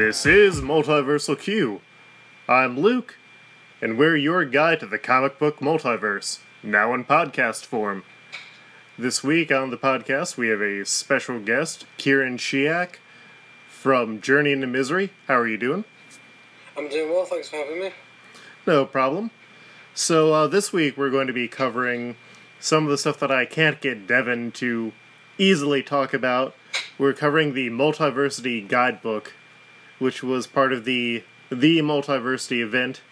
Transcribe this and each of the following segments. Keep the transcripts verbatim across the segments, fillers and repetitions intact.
This is Multiversal Q. I'm Luke, and we're your guide to the comic book multiverse, now in podcast form. This week on the podcast, we have a special guest, Kieran Shiak from Journey into Misery. How are you doing? I'm doing well, thanks for having me. No problem. So uh, this week we're going to be covering some of the stuff that I can't get Devin to easily talk about. We're covering the Multiversity Guidebook, which was part of the the Multiversity event.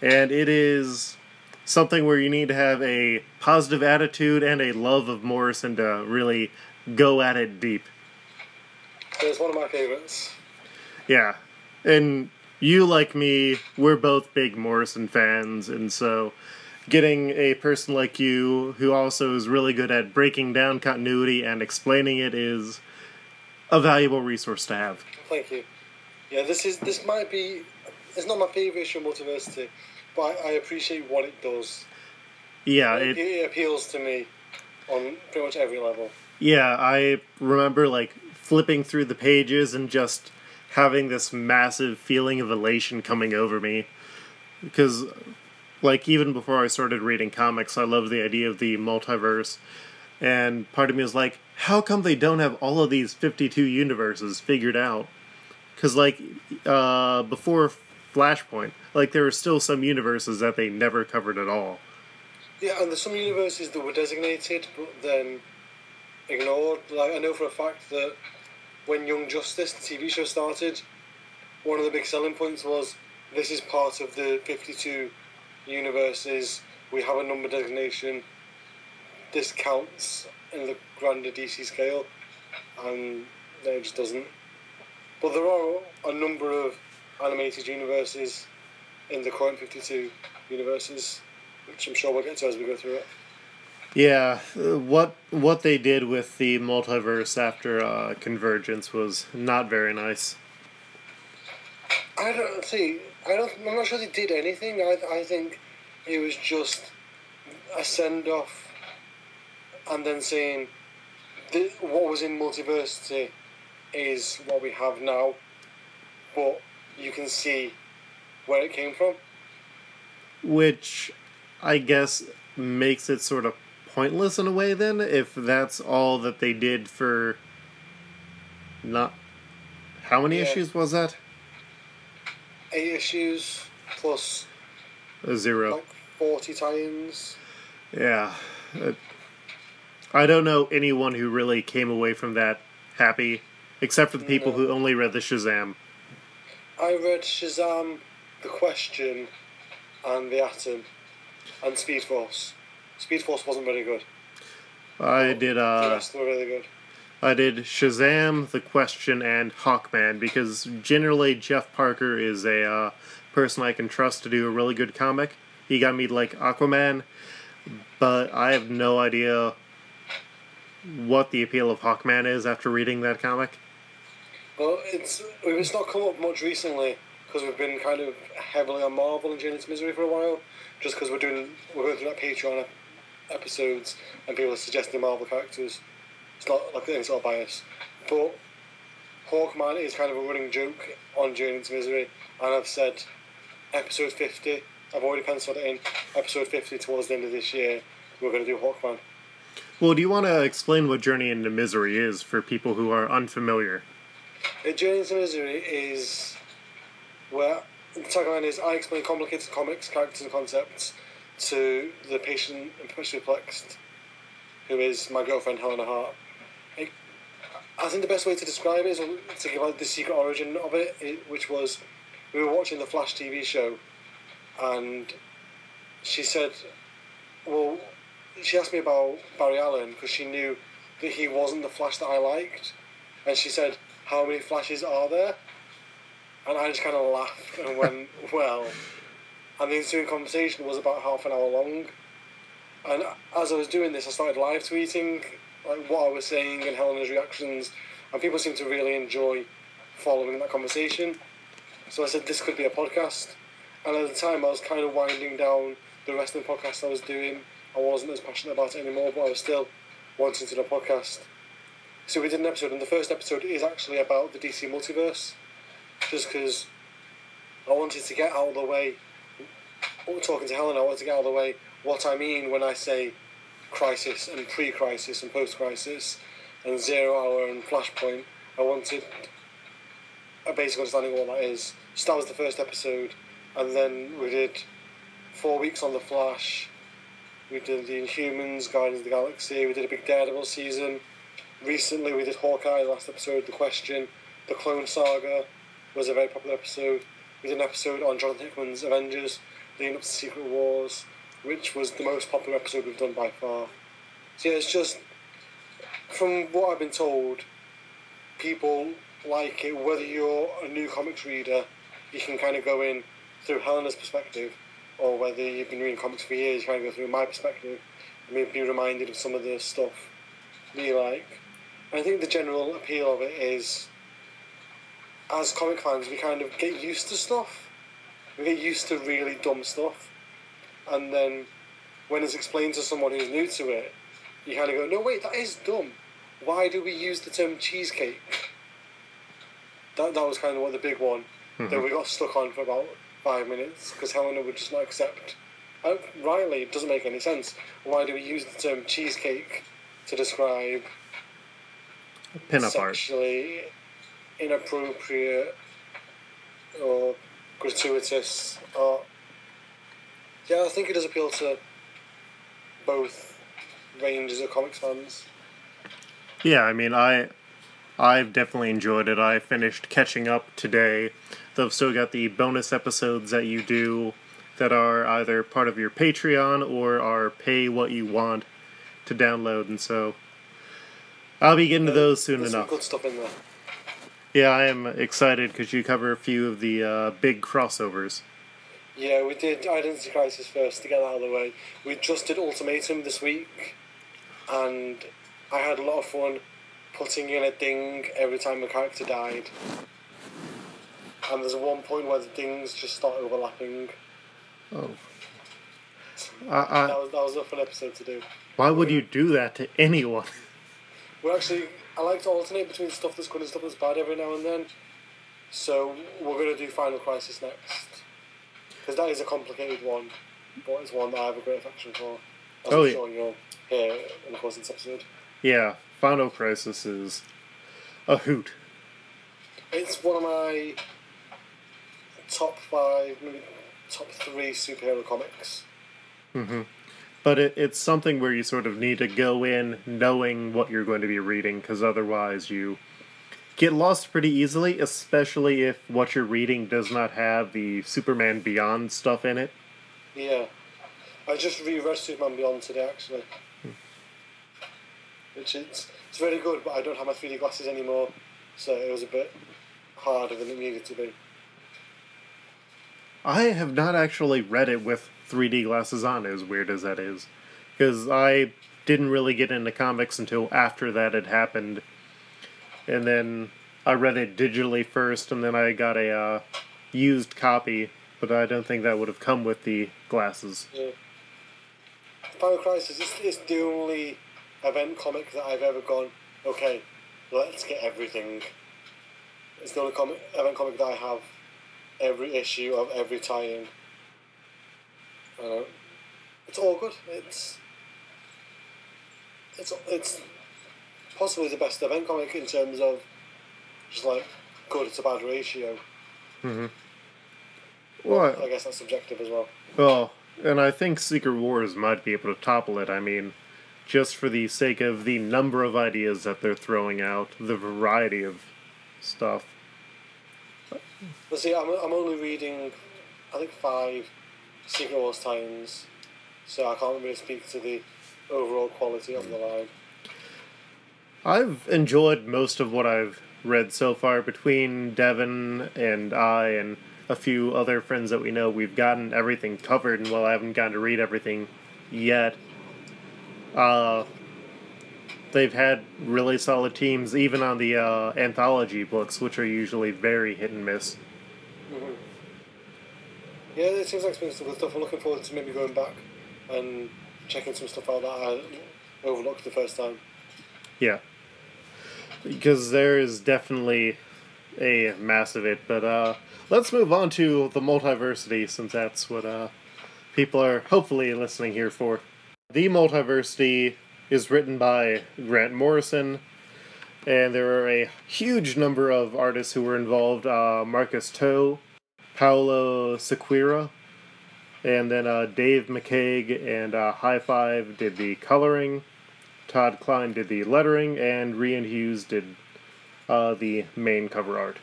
And it is something where you need to have a positive attitude and a love of Morrison to really go at it deep. It's one of my favorites. Yeah. And you, like me, we're both big Morrison fans, and so getting a person like you who also is really good at breaking down continuity and explaining it is a valuable resource to have. Thank you. Yeah, this is this might be... It's not my favourite issue of Multiversity, but I, I appreciate what it does. Yeah, it, it, it appeals to me on pretty much every level. Yeah, I remember, like, flipping through the pages and just having this massive feeling of elation coming over me. Because, like, even before I started reading comics, I loved the idea of the multiverse. And part of me was like, how come they don't have all of these fifty-two universes figured out? Because, like, uh, before Flashpoint, like, there were still some universes that they never covered at all. Yeah, and there's some universes that were designated, but then ignored. Like, I know for a fact that when Young Justice, the T V show, started, one of the big selling points was, this is part of the fifty-two universes, we have a number designation, this counts in the grander D C scale, and no, it just doesn't. But there are a number of animated universes in the current fifty-two universes, which I'm sure we'll get to as we go through it. Yeah, what what they did with the multiverse after uh, Convergence was not very nice. I don't see. I don't. I'm not sure they did anything. I I think it was just a send off, and then saying the, what was in Multiversity is what we have now, but you can see where it came from. Which, I guess, makes it sort of pointless in a way, then, if that's all that they did for... Not... How many yeah. issues was that? Eight issues, plus... A zero. Like, forty times. Yeah. I don't know anyone who really came away from that happy, except for the people no. who only read the Shazam. I read Shazam, The Question, and The Atom, and Speed Force. Speed Force wasn't very good. I but did, uh... The rest were really good. I did Shazam, The Question, and Hawkman, because generally Jeff Parker is a uh, person I can trust to do a really good comic. He got me, like, Aquaman, but I have no idea what the appeal of Hawkman is after reading that comic. Well, it's it's not come up much recently because we've been kind of heavily on Marvel and Journey into Misery for a while, just because we're doing we're going through that Patreon episodes and people are suggesting Marvel characters. It's not like any sort of bias, but Hawkman is kind of a running joke on Journey into Misery, and I've said episode fifty. I've already penciled it in. Episode fifty towards the end of this year, we're going to do Hawkman. Well, do you want to explain what Journey into Misery is for people who are unfamiliar? A Journey into Misery is where the tagline is, I explain complicated comics, characters and concepts to the patient and perplexed, who is my girlfriend Helena Hart. I, I think the best way to describe it is to give out the secret origin of it, it, which was we were watching the Flash T V show, and she said, well, she asked me about Barry Allen because she knew that he wasn't the Flash that I liked, and she said, how many Flashes are there? And I just kind of laughed and went, well. And the ensuing conversation was about half an hour long. And as I was doing this, I started live tweeting like what I was saying and Helena's reactions. And people seemed to really enjoy following that conversation. So I said, this could be a podcast. And at the time, I was kind of winding down the rest of the podcast I was doing. I wasn't as passionate about it anymore, but I was still wanting to do a podcast. So we did an episode, and the first episode is actually about the D C Multiverse, just because I wanted to get out of the way, talking to Helena, I wanted to get out of the way what I mean when I say crisis and pre-crisis and post-crisis and zero hour and Flashpoint. I wanted a basic understanding of what that is. So that was the first episode, and then we did four weeks on The Flash, we did The Inhumans, Guardians of the Galaxy, we did a big Daredevil season. Recently we did Hawkeye, last episode, The Question, The Clone Saga was a very popular episode. We did an episode on Jonathan Hickman's Avengers, leading up to Secret Wars, which was the most popular episode we've done by far. So yeah, it's just, from what I've been told, people like it. Whether you're a new comics reader, you can kind of go in through Helena's perspective, or whether you've been reading comics for years, you kind of go through my perspective, and maybe be reminded of some of the stuff we like. And I think the general appeal of it is, as comic fans, we kind of get used to stuff. We get used to really dumb stuff. And then when it's explained to someone who's new to it, you kind of go, no, wait, that is dumb. Why do we use the term cheesecake? That that was kind of what the big one mm-hmm. that we got stuck on for about five minutes, because Helena would just not accept. And rightly, it doesn't make any sense. Why do we use the term cheesecake to describe pin-up sexually art, inappropriate or gratuitous art? Yeah, I think it does appeal to both ranges of comics fans. Yeah, I mean, I, I've definitely enjoyed it. I finished catching up today. Though I've still got the bonus episodes that you do that are either part of your Patreon or are pay what you want to download. And so I'll be getting uh, to those soon enough. There's some good stuff in there. Yeah, I am excited because you cover a few of the uh, big crossovers. Yeah, we did Identity Crisis first to get that out of the way. We just did Ultimatum this week, and I had a lot of fun putting in a ding every time a character died. And there's one point where the dings just start overlapping. Oh. I, I, that, was, that was a fun episode to do. Why would you do that to anyone? We're actually, I like to alternate between stuff that's good and stuff that's bad every now and then. So we're going to do Final Crisis next, because that is a complicated one, but it's one that I have a great affection for. As oh, I'm yeah. sure you'll hear in the course of this episode. Yeah, Final Crisis is a hoot. It's one of my top five, maybe top three superhero comics. Mm-hmm. But it, it's something where you sort of need to go in knowing what you're going to be reading, because otherwise you get lost pretty easily, especially if what you're reading does not have the Superman Beyond stuff in it. Yeah. I just reread Superman Beyond today, actually. Hmm. Which is, it's very good, but I don't have my three D glasses anymore, so it was a bit harder than it needed to be. I have not actually read it with three D glasses on, as weird as that is, because I didn't really get into comics until after that had happened. And then I read it digitally first, and then I got a uh, used copy, but I don't think that would have come with the glasses. Yeah. Final Crisis is, is the only event comic that I've ever gone, okay, let's get everything. It's the only comic, event comic that I have every issue of every tie-in. Uh, it's all good. It's it's it's. possibly the best event comic in terms of just like good to bad ratio. Mm-hmm. Well, I, I guess that's subjective as well. Well, and I think Secret Wars might be able to topple it. I mean, just for the sake of the number of ideas that they're throwing out, the variety of stuff. Well, see, I'm I'm only reading, I think, five Secret Wars tie-ins, so I can't really speak to the overall quality of the line. I've enjoyed most of what I've read so far. Between Devin and I and a few other friends that we know, we've gotten everything covered, and while I haven't gotten to read everything yet, uh, they've had really solid teams, even on the uh, anthology books, which are usually very hit and miss. Mm-hmm. Yeah, it seems like it's been some good stuff. I'm looking forward to maybe going back and checking some stuff out that I overlooked the first time. Yeah, because there is definitely a mass of it, but uh, let's move on to the Multiversity, since that's what uh, people are hopefully listening here for. The Multiversity is written by Grant Morrison, and there are a huge number of artists who were involved. Uh, Marcus Toe, Paolo Sequeira, and then uh, Dave McCaig and uh, High Five did the coloring, Todd Klein did the lettering, and Rian Hughes did uh, the main cover art.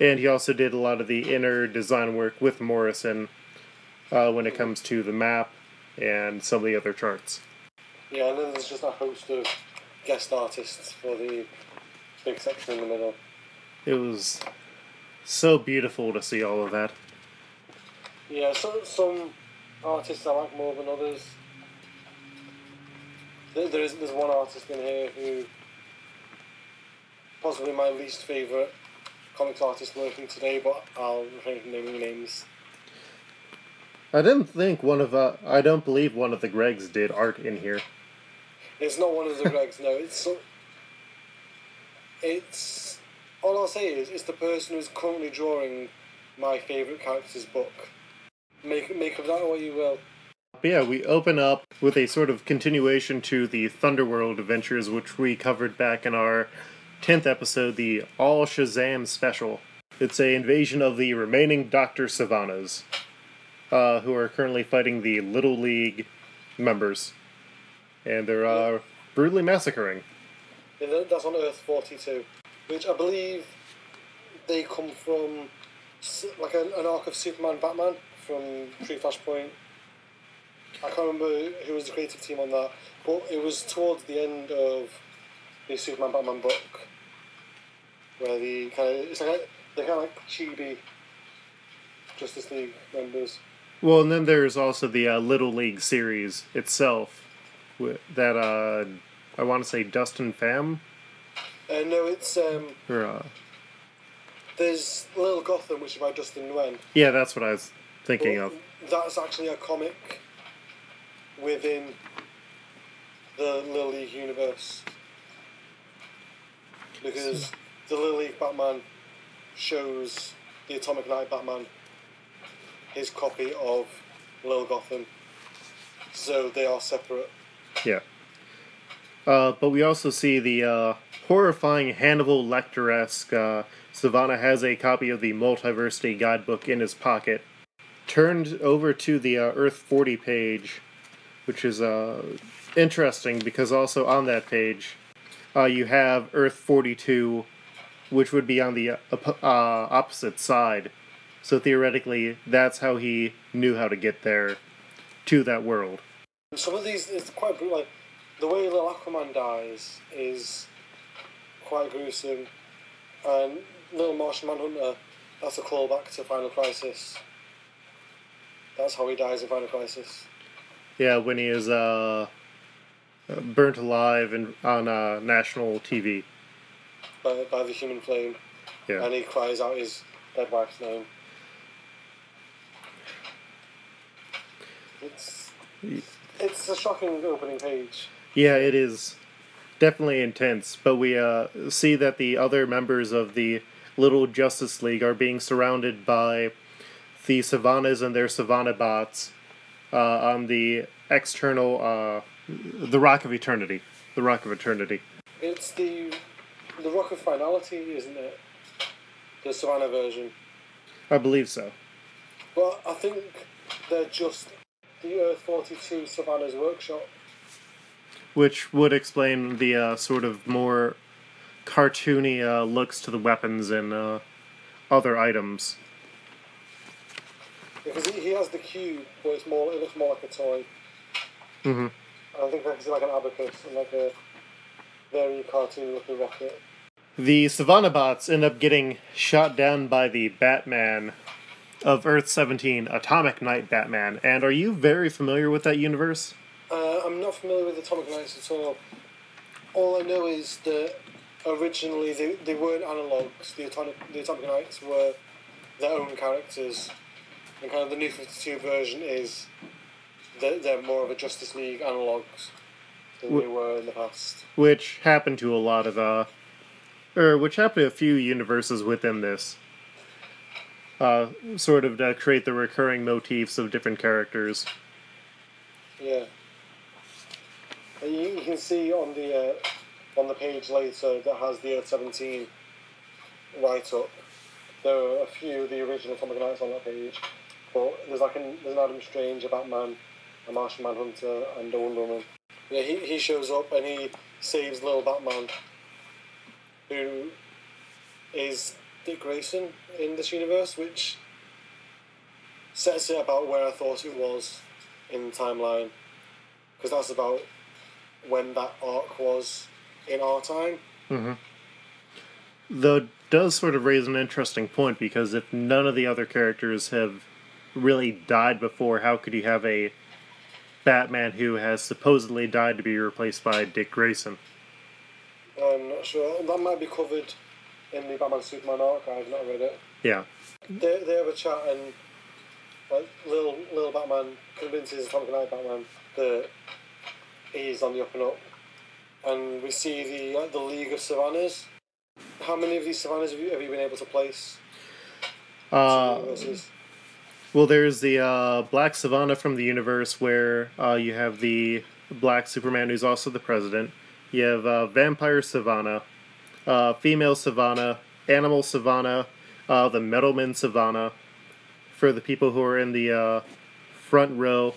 And he also did a lot of the inner design work with Morrison uh, when it comes to the map and some of the other charts. Yeah, and then there's just a host of guest artists for the big section in the middle. It was so beautiful to see all of that. Yeah, so, some artists I like more than others. There, there is, there's one artist in here who, possibly my least favourite comics artist working today, but I'll refrain from naming names. I didn't think one of, uh, I don't believe one of the Gregs did art in here. It's not one of the Gregs, no. It's, so, it's, all I'll say is, it's the person who's currently drawing my favourite character's book. Make make of that what you will. But yeah, we open up with a sort of continuation to the Thunderworld adventures, which we covered back in our tenth episode, the All Shazam Special. It's an invasion of the remaining Doctor Sivanas, uh, who are currently fighting the Little League members. And they're uh, brutally massacring. Yeah, that's on Earth forty-two, which I believe they come from, like, an arc of Superman Batman from pre-Flashpoint. I can't remember who was the creative team on that, but it was towards the end of the Superman Batman book, where the kind of it's like they're kind of like chibi Justice League members. Well, and then there's also the uh, Little League series itself that uh, I want to say Dustin Pham. Uh, no, it's um. Or, uh, there's Li'l Gotham, which is by Justin Nguyen. Yeah, that's what I was thinking but of. That's actually a comic within the Little League universe, because the Little League Batman shows the Atomic Knight Batman his copy of Li'l Gotham, so they are separate. Yeah. Uh, but we also see the uh, horrifying Hannibal Lecter-esque uh, Sivana has a copy of the Multiversity Guidebook in his pocket. Turned over to the uh, Earth forty page, which is uh, interesting because also on that page uh, you have Earth forty-two, which would be on the uh, opposite side. So theoretically, that's how he knew how to get there to that world. Some of these, it's quite brutal. Like, the way Lil Aquaman dies is quite gruesome. And Little Martian Manhunter, that's a callback to Final Crisis. That's how he dies in Final Crisis. Yeah, when he is uh, burnt alive in, on uh, national T V. By, by the human flame. Yeah. And he cries out his dead wife's name. It's, it's a shocking opening page. Yeah, it is. Definitely intense, but we uh, see that the other members of the Little Justice League are being surrounded by the Sivanas and their Sivana bots uh, on the external, uh, the Rock of Eternity. The Rock of Eternity. It's the the Rock of Finality, isn't it? The Sivana version. I believe so. Well, I think they're just the Earth forty-two Sivana's workshop. Which would explain the uh, sort of more cartoony uh, looks to the weapons and uh, other items. Because yeah, he has the cube, but it's more, it looks more like a toy. Mm-hmm. And I think that's like an abacus and like a very cartoony-looking rocket. The Sivana bots end up getting shot down by the Batman of Earth seventeen, Atomic Knight Batman. And are you very familiar with that universe? Uh, I'm not familiar with Atomic Knights at all. All I know is that originally they, they weren't analogues. The Atomic, the Atomic Knights were their own characters. And kind of the New fifty-two version is they're, they're more of a Justice League analogues than Wh- they were in the past. Which happened to a lot of uh, or which happened to a few universes within this, uh, sort of to create the recurring motifs of different characters. Yeah. And you can see on the uh, on the page later that has the Earth seventeen write-up, there are a few of the original Atomic Knights on that page, but there's like an, there's an Adam Strange, a Batman, a Martian Manhunter, and a Wonder Woman. Yeah, he, he shows up and he saves Little Batman, who is Dick Grayson in this universe, which sets it about where I thought it was in the timeline, because that's about when that arc was in our time. Mm-hmm. Though it does sort of raise an interesting point, because if none of the other characters have really died before, how could you have a Batman who has supposedly died to be replaced by Dick Grayson? I'm not sure. That might be covered in the Batman Superman arc. I've not read it. Yeah. They, they have a chat, and like Lil, Lil Batman convinces Atomic Knight Batman that he's on the up and up. And we see the like, the League of Savannahs. How many of these Savannahs have you, have you been able to place? Uh, well, there's the uh, Black Savannah from the universe where uh, you have the Black Superman who's also the president. You have uh, Vampire Savannah, uh, Female Savannah, Animal Savannah, uh, the Metalman Savannah. For the people who are in the uh, front row,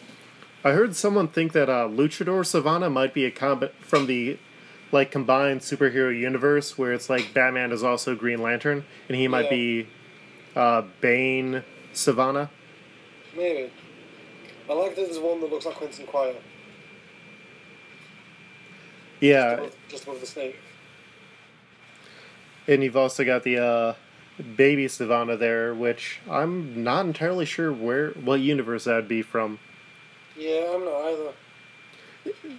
I heard someone think that uh, Luchador Savannah might be a combat from the like combined superhero universe where it's like Batman is also Green Lantern, and he might yeah. be uh, Bane Savannah. Maybe. I like that there's one that looks like Quentin Quire. Yeah. Just above, just above the snake. And you've also got the uh, baby Savannah there, which I'm not entirely sure where what universe that would be from. Yeah, I'm not either.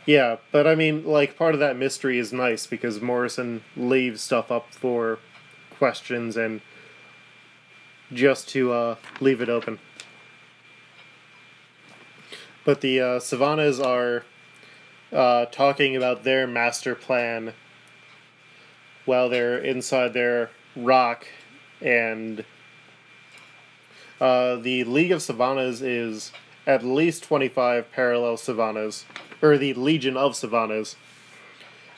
Yeah, but I mean, like, part of that mystery is nice because Morrison leaves stuff up for questions and just to uh, leave it open. But the uh, Savannahs are Uh, talking about their master plan while they're inside their rock, and uh, the League of Savannahs is at least twenty-five parallel Savannahs, or the Legion of Savannahs.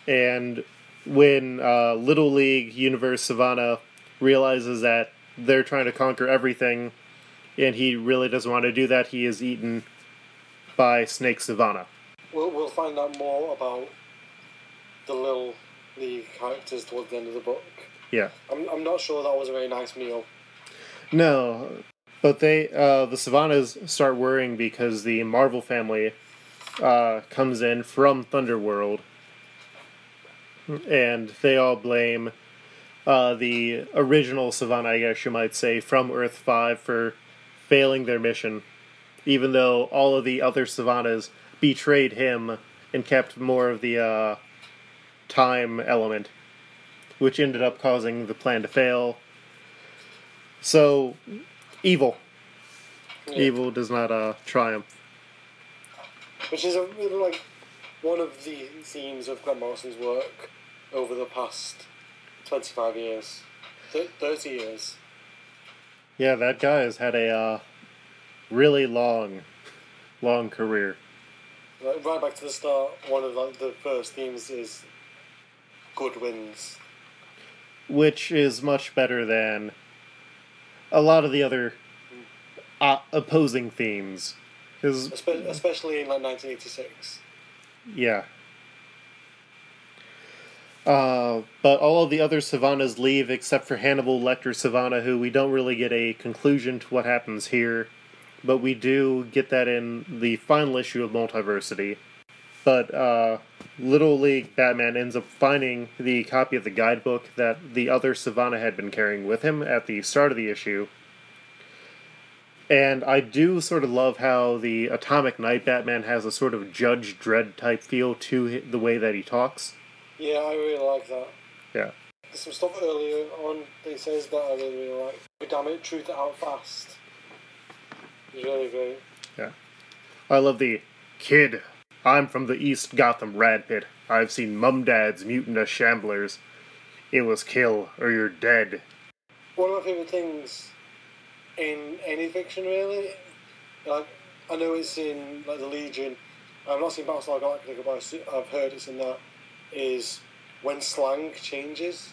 And when uh, Little League Universe Savannah realizes that they're trying to conquer everything and he really doesn't want to do that, he is eaten by Snake Savannah. We'll, we'll find out more about the Little League characters towards the end of the book. Yeah. I'm I'm not sure that was a very nice meal. No, but they uh, the Savannahs start worrying because the Marvel family uh, comes in from Thunderworld, and they all blame uh, the original Savannah, I guess you might say, from Earth five for failing their mission, even though all of the other Savannahs betrayed him and kept more of the uh, time element, which ended up causing the plan to fail. So, evil. Yeah. Evil does not uh, triumph. Which is a, like one of the themes of Grant Morrison's work over the past twenty-five years, thirty years. Yeah, that guy has had a uh, really long, long career. Right back to the start, one of like, the first themes is good wins. Which is much better than a lot of the other uh, opposing themes. Espe- especially in like nineteen eighty-six. Yeah. Uh, but all of the other Savannahs leave except for Hannibal Lecter Savannah, who we don't really get a conclusion to what happens here. But we do get that in the final issue of Multiversity. But uh, Little League Batman ends up finding the copy of the guidebook that the other Savannah had been carrying with him at the start of the issue. And I do sort of love how the Atomic Knight Batman has a sort of Judge Dredd type feel to the way that he talks. Yeah, I really like that. Yeah. There's some stuff earlier on that he says that I really, really like. Damn it, truth out fast. Really great. Yeah. I love the kid. I'm from the East Gotham Rad Pit. I've seen mum dads, mutant, shamblers. it was kill or you're dead. One of my favourite things in any fiction, really, like, I know it's in like the Legion. I've not seen Battlestar Galactica, but I've heard it's in that. Is when slang changes,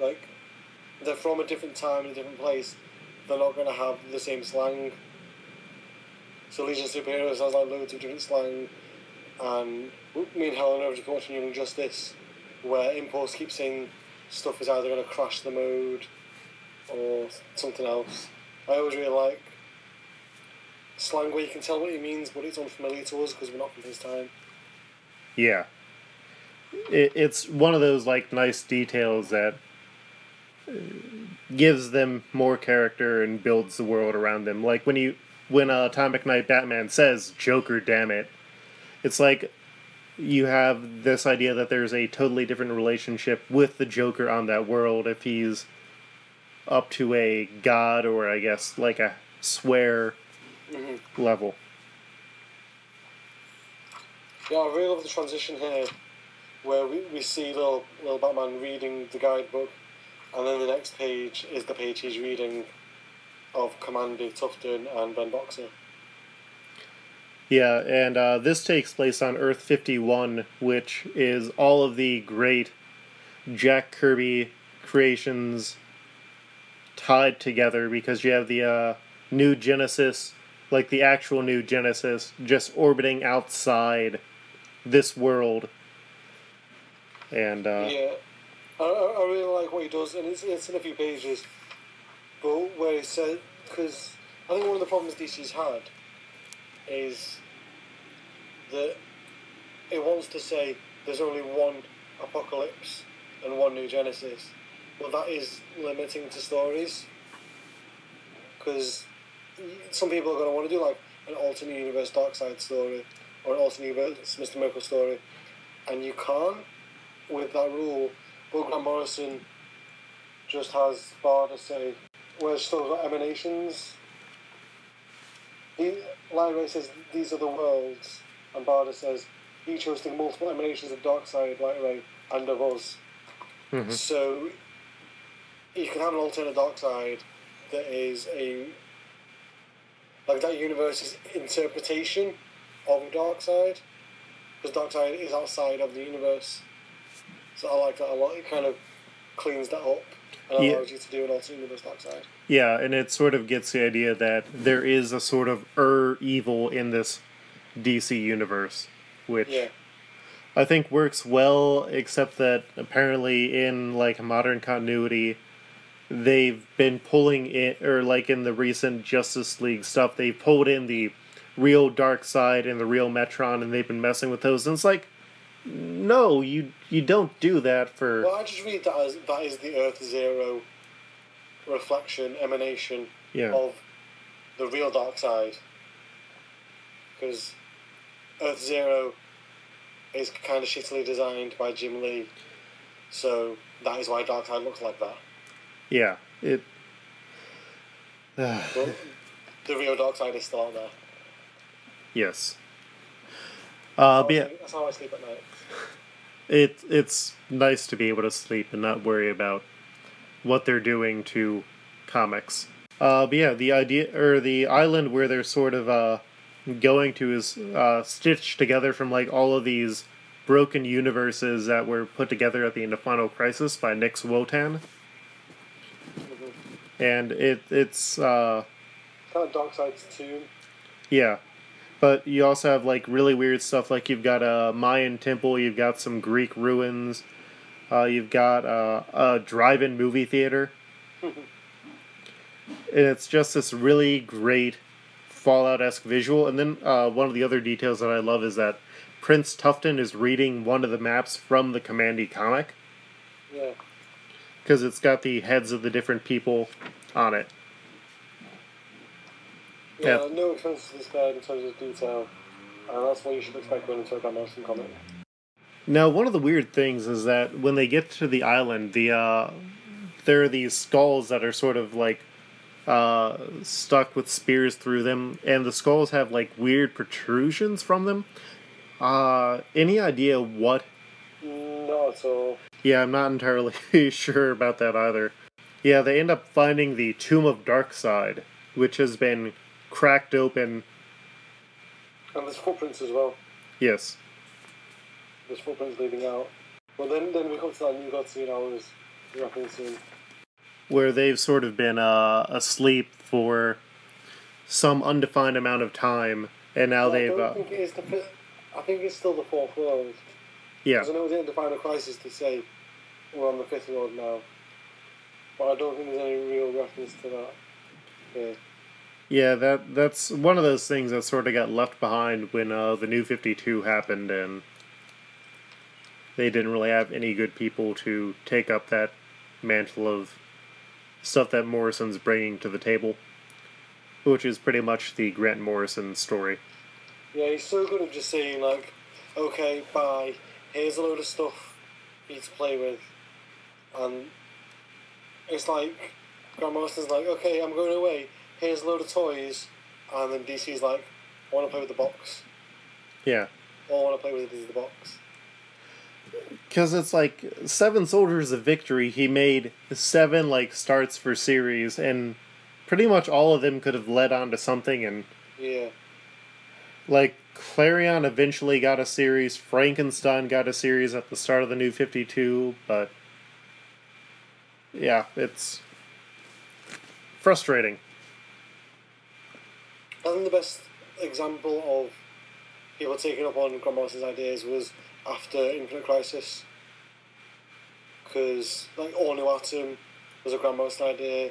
like they're from a different time and a different place, they're not going to have the same slang. So Legion of Superheroes has like loads of different slang, and me and Helena were just watching Young Justice, where Impulse keeps saying stuff is either going to crash the mode or something else. I always really like slang where you can tell what it means, but it's unfamiliar to us because we're not from his time. Yeah. It, it's one of those like nice details that gives them more character and builds the world around them. Like when you when uh, Atomic Knight Batman says, "Joker, damn it," it's like you have this idea that there's a totally different relationship with the Joker on that world if he's up to a god or I guess like a swear mm-hmm. level. Yeah, I really love the transition here where we, we see little, little Batman reading the guidebook, and then the next page is the page he's reading of Commando, Tufton, and Ben Boxer. Yeah, and uh, this takes place on Earth fifty-one, which is all of the great Jack Kirby creations tied together, because you have the uh, New Genesis, like the actual New Genesis, just orbiting outside this world, and uh, yeah, I, I really like what he does, and it's it's in a few pages, but where he said, because I think one of the problems D C's had is that it wants to say there's only one Apocalypse and one New Genesis, but that is limiting to stories, because some people are going to want to do like an alternate universe Darkseid story or an alternate universe Mister Miracle story, and you can't with that rule. But Grant Morrison just has Barda say, where she talks about emanations. Light Ray says, "These are the worlds," and Barda says, "Each hosting multiple emanations of Darkseid, Light Ray, and of us." Mm-hmm. So you can have an alternate Darkseid that is a like that universe's interpretation of Darkseid, because Darkseid is outside of the universe. So I like that a lot. It kind of cleans that up and yeah. allows you to do an alternate universe Darkseid. Yeah, and it sort of gets the idea that there is a sort of er evil in this D C universe, which yeah. I think works well, except that apparently in like modern continuity, they've been pulling in, or like in the recent Justice League stuff, they pulled in the real Darkseid and the real Metron, and they've been messing with those. And it's like, no, you you don't do that for. Well, I just read that as that is the Earth Zero reflection, emanation yeah. of the real Darkseid, because Earth Zero is kind of shittily designed by Jim Lee, so that is why Darkseid looks like that. Yeah, it. Uh, well, the real Darkseid is still out there. Yes. Uh, but yeah, that's how I sleep at night. It it's nice to be able to sleep and not worry about what they're doing to comics. Uh, but yeah, the idea or the island where they're sort of uh, going to is uh, stitched together from like all of these broken universes that were put together at the end of Final Crisis by Nix Wotan. And it it's uh, kind of Darkseid's tomb. Yeah, but you also have like really weird stuff. Like you've got a Mayan temple, you've got some Greek ruins, uh, you've got uh, a drive-in movie theater, and it's just this really great Fallout-esque visual. And then uh, one of the other details that I love is that Prince Tufton is reading one of the maps from the Commande comic. Yeah. Because it's got the heads of the different people on it. Yeah, yeah. No expense is spared in terms of detail, and that's what you should expect when you talk about Morrison comic. Now, one of the weird things is that when they get to the island, the uh, there are these skulls that are sort of like uh, stuck with spears through them, and the skulls have like weird protrusions from them. Uh, any idea what? Not at all. Yeah, I'm not entirely sure about that either. Yeah, they end up finding the Tomb of Darkseid, which has been cracked open. And there's footprints as well. Yes. There's footprints leading out. Well, then then we come to that New God scene I was referencing. Where they've sort of been uh, asleep for some undefined amount of time, and now well, they've... I don't uh, think it is the... I think it's still the fourth world. Yeah. Because I know at the end of Final Crisis they say we're on the fifth world now. But I don't think there's any real reference to that. Yeah, yeah that that's one of those things that sort of got left behind when uh, the New fifty-two happened, and they didn't really have any good people to take up that mantle of stuff that Morrison's bringing to the table. Which is pretty much the Grant Morrison story. Yeah, he's so good at just saying, like, okay, bye, here's a load of stuff for you to play with. And it's like, Grant Morrison's like, okay, I'm going away, here's a load of toys. And then D C's like, I want to play with the box. Yeah. All I want to play with is the box. Because it's like, Seven Soldiers of Victory, he made seven, like, starts for series, and pretty much all of them could have led on to something, and... Yeah. Like, Clarion eventually got a series, Frankenstein got a series at the start of the New fifty-two, but... Yeah, it's... frustrating. I think the best example of people taking up on Grant Morrison's ideas was after Infinite Crisis, because like All New Atom was a Grant Morrison idea,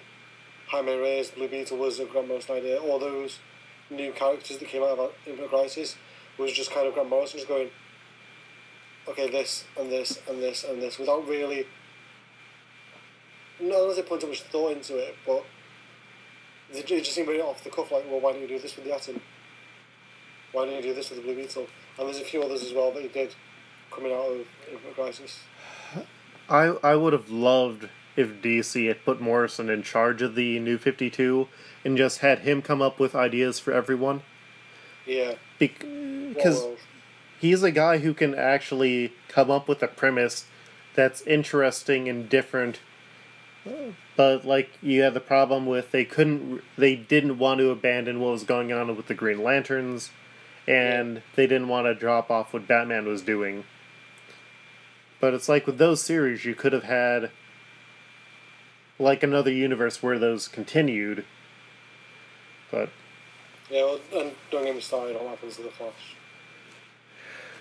Jaime Reyes, Blue Beetle was a Grant Morrison idea, all those new characters that came out of Infinite Crisis was just kind of Grant Morrison just going, okay, this and this and this and this, without really, not unless they put too much thought into it, but it just seemed very off the cuff, like, well, why don't you do this with the Atom? Why don't you do this with the Blue Beetle? And there's a few others as well that he did coming out of Infinite Crisis. I I would have loved if D C had put Morrison in charge of the New fifty-two and just had him come up with ideas for everyone. Yeah. Because well, he's a guy who can actually come up with a premise that's interesting and different. But, like, you have the problem with they couldn't... They didn't want to abandon what was going on with the Green Lanterns, and yeah, they didn't want to drop off what Batman was doing. But it's like, with those series, you could have had, like, another universe where those continued. But... Yeah, well, and don't get me started on what happens to The Flash.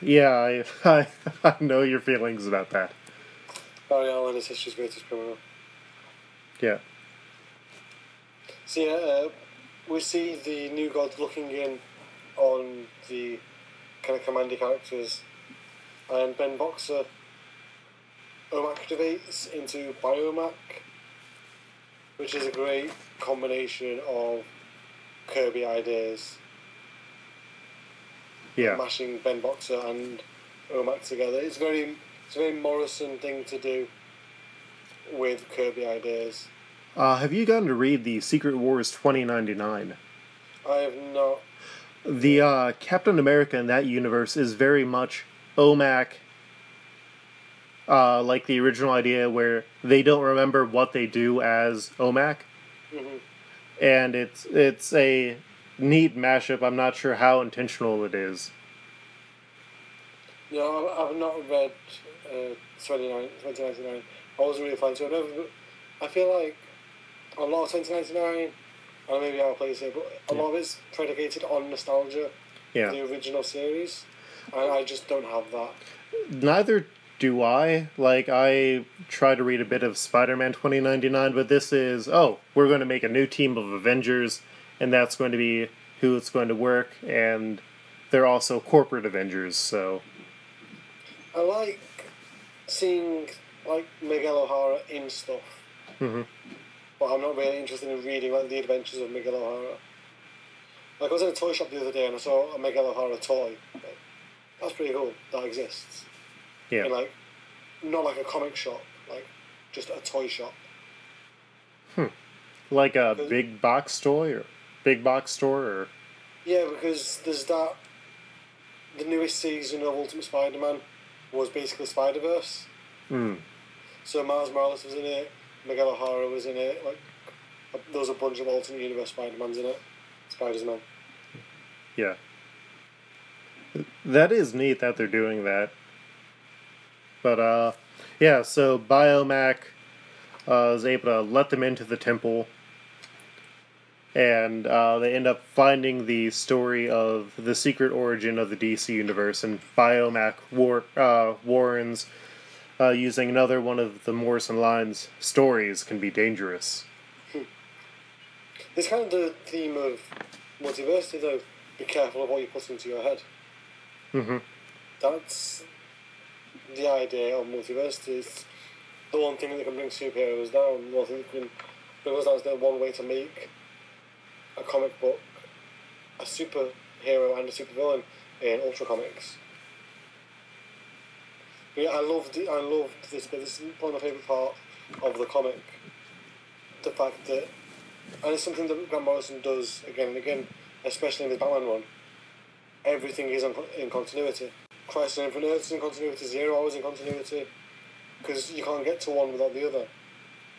Yeah, I, I, I know your feelings about that. Barry Allen is history's greatest criminal. Yeah. So yeah, uh, we see the New Gods looking in on the kind of commander characters, and Ben Boxer activates into Biomac, which is a great combination of Kirby ideas. Yeah. Mashing Ben Boxer and Omac together. It's very, it's a very Morrison thing to do with Kirby ideas. Uh, have you gotten to read the Secret Wars twenty ninety-nine? I have not. The uh, Captain America in that universe is very much O M A C, uh, like the original idea where they don't remember what they do as O M A C. Mm-hmm. And it's it's a neat mashup. I'm not sure how intentional it is. No, I've not read uh, twenty ninety-nine. I wasn't really a fan, so I never, I feel like a lot of twenty ninety-nine, and maybe I'll play it, but a yeah. lot of it's predicated on nostalgia, yeah. the original series, and I just don't have that. Neither do I. Like, I try to read a bit of Spider-Man twenty ninety-nine, but this is, oh, we're going to make a new team of Avengers, and that's going to be who it's going to work, and they're also corporate Avengers, so... I like seeing... like Miguel O'Hara in stuff. Mm-hmm. But I'm not really interested in reading like the adventures of Miguel O'Hara. Like, I was in a toy shop the other day and I saw a Miguel O'Hara toy. Like, that's pretty cool. That exists. Yeah. And, like, not like a comic shop. Like, just a toy shop. Hmm. Like a big box toy or big box store or... Yeah, because there's that... The newest season of Ultimate Spider-Man was basically Spider-Verse. Hmm. So Miles Morales was in it, Miguel O'Hara was in it, like, there was a bunch of alternate universe Spider-Mans in it. Spider-Man. Yeah. That is neat that they're doing that. But, uh, yeah, so Biomac uh, is able to let them into the temple, and uh, they end up finding the story of the secret origin of the D C universe, and Biomac war- uh, warns uh, using another one of the Morrison lines, stories can be dangerous. Hmm. It's kind of the theme of multiversity, though. Be careful of what you put into your head. Mm-hmm. That's the idea of multiversity. It's the one thing that can bring superheroes down. One thing that can bring us down is the one way to make a comic book, a superhero and a supervillain in Ultra Comics. But yeah, I loved it. I loved this bit. This is one of my favourite parts of the comic. The fact that, and it's something that Grant Morrison does again and again, especially in the Batman one. Everything is in continuity. Crisis on Infinite Earths is in continuity, Zero Hour is in continuity, because you can't get to one without the other.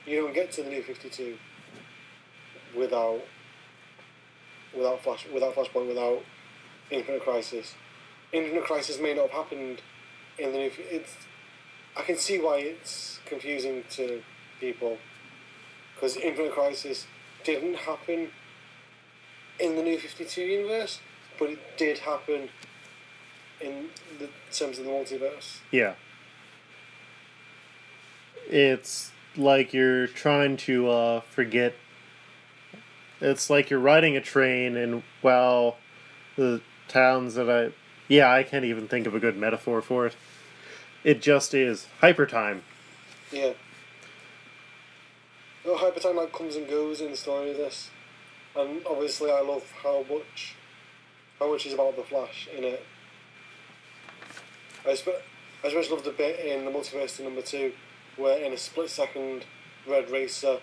You don't get to the New fifty-two without without Flash, without Flashpoint, without Infinite Crisis. Infinite Crisis may not have happened in the New It's. I can see why it's confusing to people, because Infinite Crisis didn't happen in the New fifty-two universe, but it did happen in the terms of the multiverse. Yeah. It's like you're trying to uh, forget. It's like you're riding a train, and while the towns that I... Yeah, I can't even think of a good metaphor for it. It just is hyper time. Yeah. Well, hyper time like comes and goes in the story of this. And obviously I love how much... How much is about the Flash in it? I spe- I especially love the bit in the Multiversity number two, where in a split second, Red Racer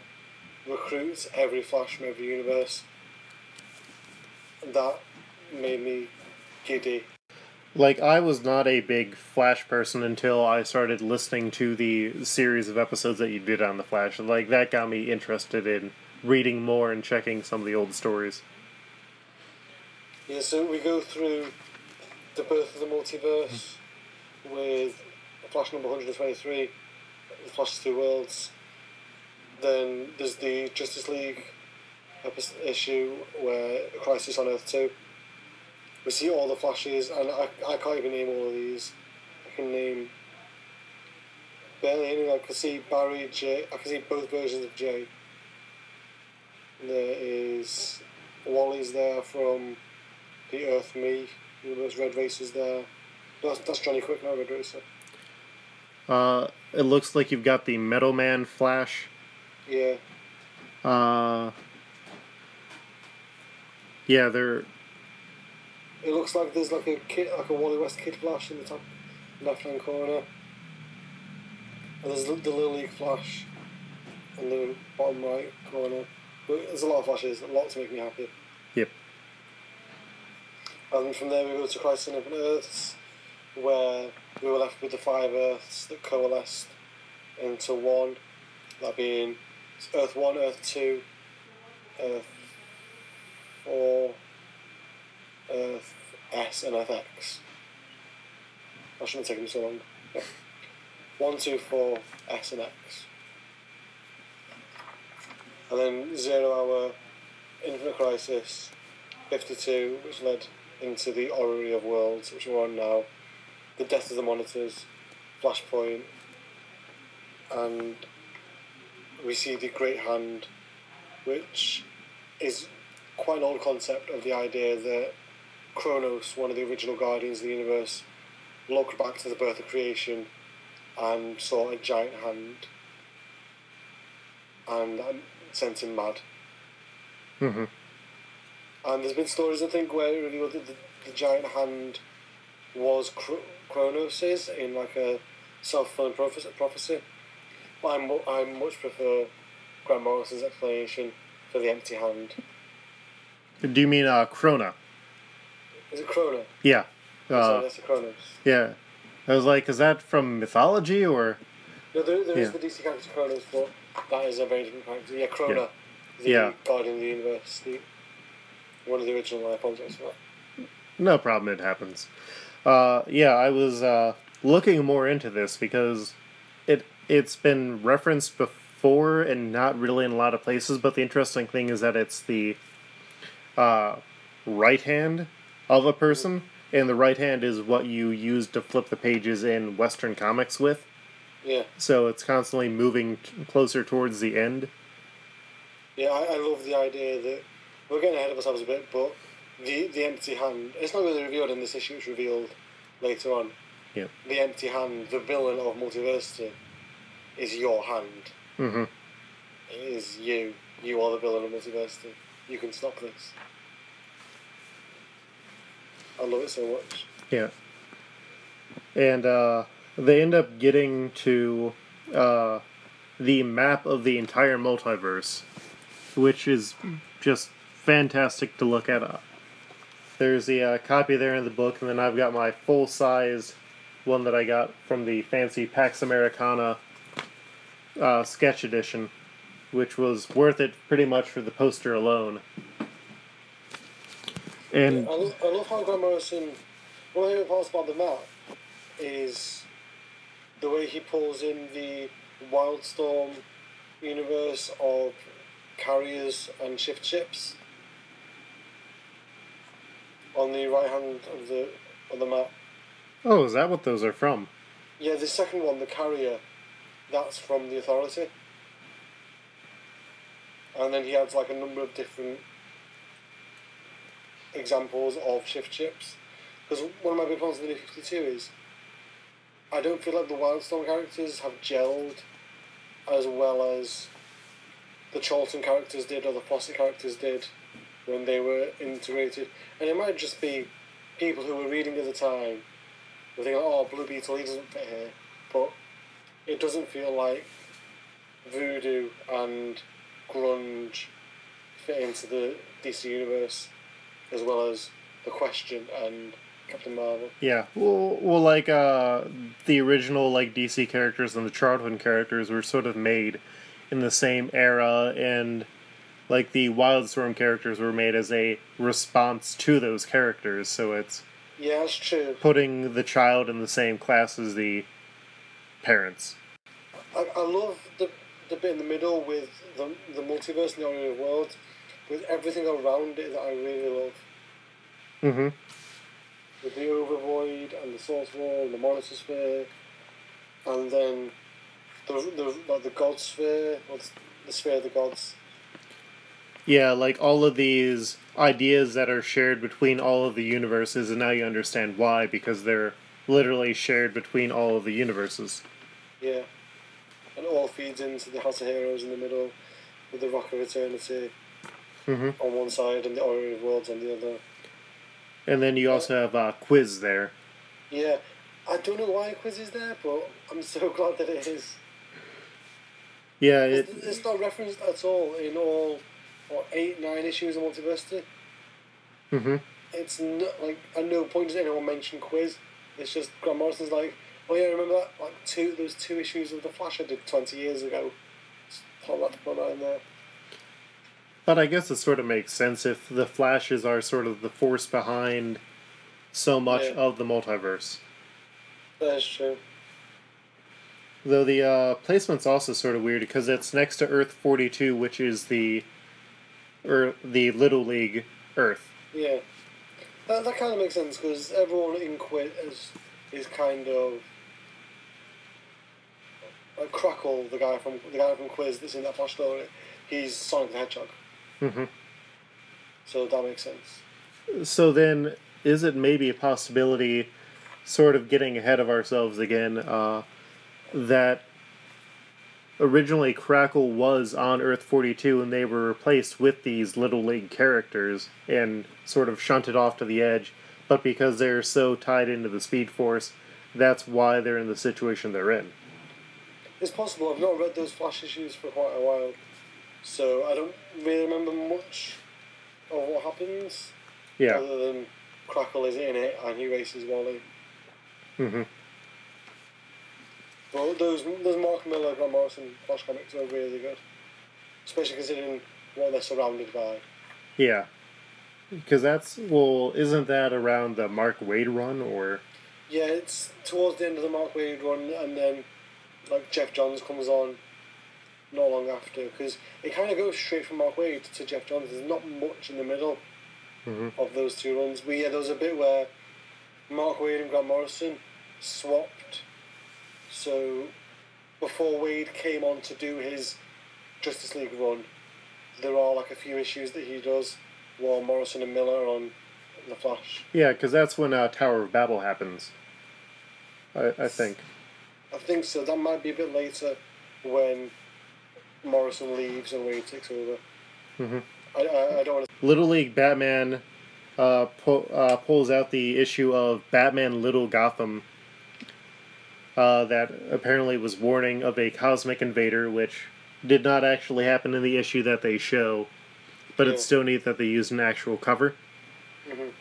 recruits every Flash from every universe. That made me giddy. Like, I was not a big Flash person until I started listening to the series of episodes that you did on the Flash. Like, that got me interested in reading more and checking some of the old stories. Yeah, so we go through the birth of the multiverse with Flash number one hundred twenty-three, the Flash Two Worlds. Then there's the Justice League issue where Crisis on Earth two. We see all the Flashes, and I, I can't even name all of these. I can name barely any. I can see Barry, Jay. I can see both versions of Jay. There is Wally's there from the Earth Me universe, Red Racer's there. That's, that's Johnny Quick, not Red Racer. Uh, it looks like you've got the Metal Man Flash. Yeah. Uh. Yeah, they're. It looks like there's like a kid, like a Wally West Kid Flash in the top left-hand corner, and there's the Little League Flash in the bottom right corner. But there's a lot of Flashes, a lot to make me happy. Yep. And from there we go to Crisis on Infinite Earths, where we were left with the five Earths that coalesced into one, that being Earth one, Earth two, Earth four, Earth S, and Earth X. That shouldn't have taken so long. Yeah. one, two, four, S, and X. And then Zero Hour, Infinite Crisis, fifty-two, which led into the Orrery of Worlds, which we're on now, the Death of the Monitors, Flashpoint, and we see the Great Hand, which is quite an old concept of the idea that Kronos, one of the original guardians of the universe, looked back to the birth of creation and saw a giant hand, and that sent him mad. Mm-hmm. And there's been stories, I think, where it really was the, the, the giant hand was Kronos's in like a self-fulfilling prophecy. But I, mu- I much prefer Grant Morrison's explanation for the empty hand. Do you mean uh, Krona? Is it Krona? Yeah. Uh, sorry, that's a Kronos. Yeah. I was like, is that from mythology or? No, there, there yeah. is the D C character Cronos for. That is a very different character. Yeah, Crona, yeah. the yeah. guardian of the universe, the one of the original. I apologize for that. No problem. It happens. Uh, yeah, I was uh, looking more into this because it it's been referenced before and not really in a lot of places. But the interesting thing is that it's the uh, right hand of a person, and the right hand is what you use to flip the pages in Western comics with. Yeah. So it's constantly moving t- closer towards the end. Yeah, I, I love the idea that we're getting ahead of ourselves a bit, but the the empty hand, it's not really revealed in this issue, it's revealed later on. Yeah. The empty hand, the villain of Multiversity, is your hand. Mm-hmm. It is you. You are the villain of Multiversity. You can stop this. I love it so much. Yeah. And, uh... they end up getting to uh, the map of the entire multiverse, which is just fantastic to look at. There's the uh, copy there in the book, and then I've got my full-size one that I got from the fancy Pax Americana uh, sketch edition, which was worth it pretty much for the poster alone. And yeah, I, love, I love how Grant Morrison... One of the parts about the map is... the way he pulls in the Wildstorm universe of carriers and shift ships on the right hand of the of the map. Oh, is that what those are from? Yeah, the second one, the carrier, that's from the Authority. And then he adds like a number of different examples of shift ships. Because one of my big problems with the New fifty-two is I don't feel like the Wildstorm characters have gelled as well as the Charlton characters did or the Fawcett characters did when they were integrated. And it might just be people who were reading at the time were thinking, oh, Blue Beetle, he doesn't fit here. But it doesn't feel like Voodoo and Grunge fit into the D C universe as well as The Question and Captain Marvel. Yeah, well, well like, uh, the original, like, D C characters and the Charlton characters were sort of made in the same era, and, like, the Wildstorm characters were made as a response to those characters, so it's... Yeah, that's true. Putting the child in the same class as the parents. I, I love the the bit in the middle with the, the multiverse and the original world, with everything around it that I really love. Mm-hmm. With the Overvoid and the Source Wall and the Monitor Sphere, and then the the like the God Sphere, or the Sphere of the Gods. Yeah, like all of these ideas that are shared between all of the universes, and now you understand why, because they're literally shared between all of the universes. Yeah, and it all feeds into the House of Heroes in the middle, with the Rock of Eternity mm-hmm. on one side and the Order of Worlds on the other. And then you also have uh, Quiz there. Yeah. I don't know why Quiz is there, but I'm so glad that it is. Yeah, it... It's, it's not referenced at all in all what, eight, nine issues of Multiversity. Mm-hmm. It's not, like, at no point does anyone mention Quiz. It's just Grant Morrison's like, oh yeah, remember that? Like, two, there was two issues of The Flash I did twenty years ago. Just pop that, put that in there. But I guess it sort of makes sense if the Flashes are sort of the force behind so much yeah. of the multiverse. That's true. Though the uh, placement's also sort of weird because it's next to Earth forty-two, which is the er, the Little League Earth. Yeah. That that kind of makes sense because everyone in Quit is, is kind of... Like Crackle, the guy from the guy from Quiz that's in that Flash story, he's Sonic the Hedgehog. Mm-hmm. So that makes sense. So then, is it maybe a possibility, sort of getting ahead of ourselves again, uh, that originally Crackle was on Earth forty-two and they were replaced with these Little League characters and sort of shunted off to the edge, but because they're so tied into the Speed Force, that's why they're in the situation they're in? It's possible. I've not read those Flash issues for quite a while. So I don't really remember much of what happens. Yeah. Other than Crackle is in it and he races Wally. Mm-hmm. But those those Mark Miller, Grant Morrison Flash comics are really good, especially considering what they're surrounded by. Yeah, because that's well, isn't that around the Mark Waid run or? Yeah, it's towards the end of the Mark Waid run, and then like Jeff Johns comes on not long after, because it kind of goes straight from Mark Waid to Jeff Johns. There's not much in the middle mm-hmm. of those two runs. But yeah, there was a bit where Mark Waid and Grant Morrison swapped. So before Wade came on to do his Justice League run, there are like a few issues that he does while Morrison and Miller are on The Flash. Yeah, because that's when uh, Tower of Babel happens, I, I think. I think so. That might be a bit later when Morrison leaves and Wade takes over. Mm-hmm. I, I, I don't want to... Little League Batman uh, po- uh, pulls out the issue of Batman Li'l Gotham Uh, that apparently was warning of a cosmic invader, which did not actually happen in the issue that they show, but yeah. It's still neat that they used an actual cover. Mm-hmm.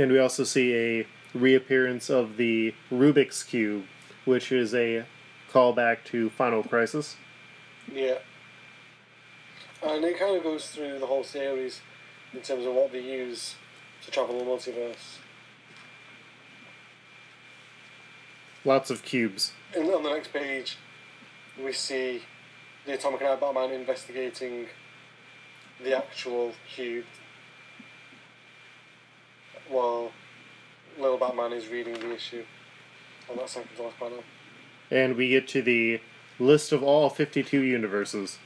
And we also see a reappearance of the Rubik's Cube, which is a callback to Final Crisis. Yeah. And it kind of goes through the whole series in terms of what they use to travel the multiverse. Lots of cubes. And on the next page, we see the Atomic Knight Batman investigating the actual cube while Little Batman is reading the issue on that second to last panel. And we get to the list of all fifty-two universes.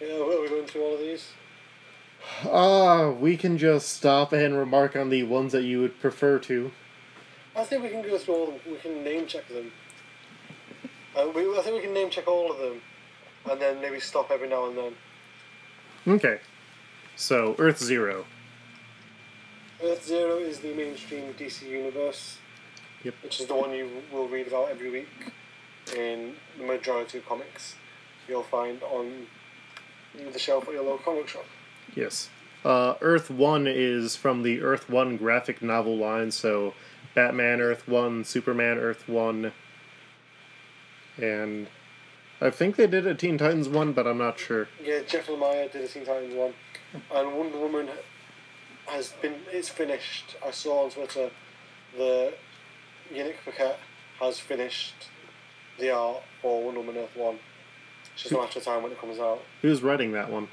Yeah, are we going through all of these? Ah, uh, we can just stop and remark on the ones that you would prefer to. I think we can go through all of them. We can name check them. Uh, we, I think we can name check all of them, and then maybe stop every now and then. Okay. So, Earth Zero. Earth Zero is the mainstream D C universe, yep. Which is the one you will read about every week in the majority of comics you'll find on the shelf at your local comic shop. Yes. Uh, Earth One is from the Earth One graphic novel line, so Batman Earth one, Superman Earth one, and I think they did a Teen Titans one, but I'm not sure. Yeah, Jeff Lemire did a Teen Titans one, and Wonder Woman has been it's finished. I saw on Twitter that Yannick Paquette has finished the art for Wonder Woman Earth one. It's just a matter of time when it comes out. Who's writing that one?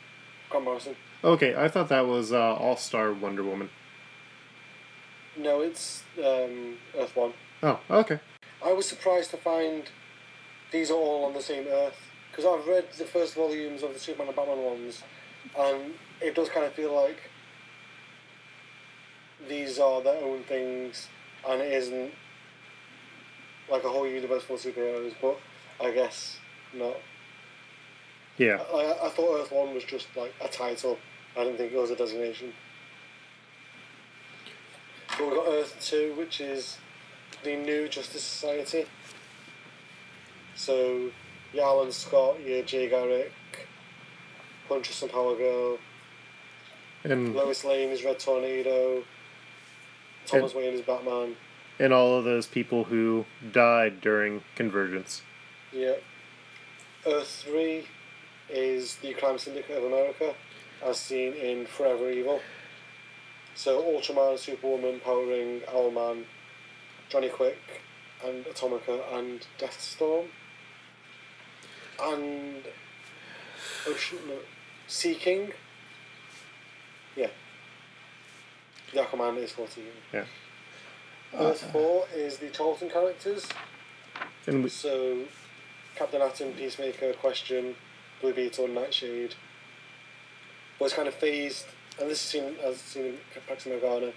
Grant Morrison. Okay, I thought that was uh, All-Star Wonder Woman. No, it's um, Earth one. Oh, okay. I was surprised to find these are all on the same Earth, because I've read the first volumes of the Superman and Batman ones, and it does kind of feel like these are their own things, and it isn't like a whole universe full of superheroes, but I guess not. Yeah. I, I thought Earth one was just like a title. I didn't think it was a designation. But we've got Earth two, which is the New Justice Society. So, your Alan Scott, your Jay Garrick, Huntress and Power Girl, and Lois Lane is Red Tornado, Thomas and, Wayne is Batman. And all of those people who died during Convergence. Yeah. Earth three is the Crime Syndicate of America, as seen in Forever Evil. So Ultraman, Superwoman, Powering, Owlman, Johnny Quick, and Atomica, and Deathstorm, and Ocean, no, Sea King. Yeah. The Aquaman is fourteen. Yeah. Earth uh, four is the Charlton characters. And we- so Captain Atom, Peacemaker, Question, Blue Beetle, Nightshade. But it's kind of phased. And this is seen as seen in Pax Morgana,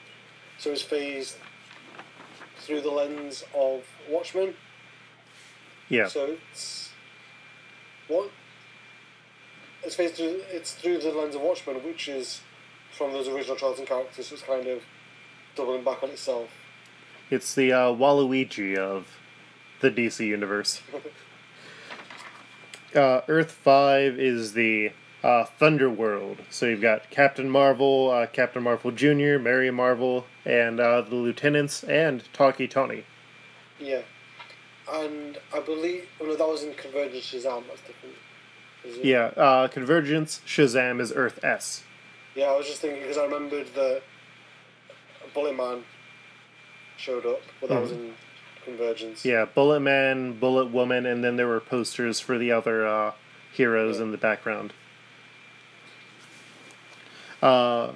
so it's phased through the lens of Watchmen. Yeah. So it's what it's phased through. It's through the lens of Watchmen, which is from those original Charlton characters. So it's kind of doubling back on itself. It's the uh, Waluigi of the D C universe. uh, Earth five is the Uh, Thunderworld. So you've got Captain Marvel, uh, Captain Marvel Junior, Mary Marvel, and uh, the Lieutenants, and Talkie Tawny. Yeah. and I believe... Oh, no, that was in Convergence, Shazam. That's different. Yeah, uh, Convergence, Shazam is Earth S. Yeah, I was just thinking, because I remembered that Bullet Man showed up, but that mm. was in Convergence. Yeah, Bullet Man, Bullet Woman, and then there were posters for the other uh, heroes yeah. in the background. Uh,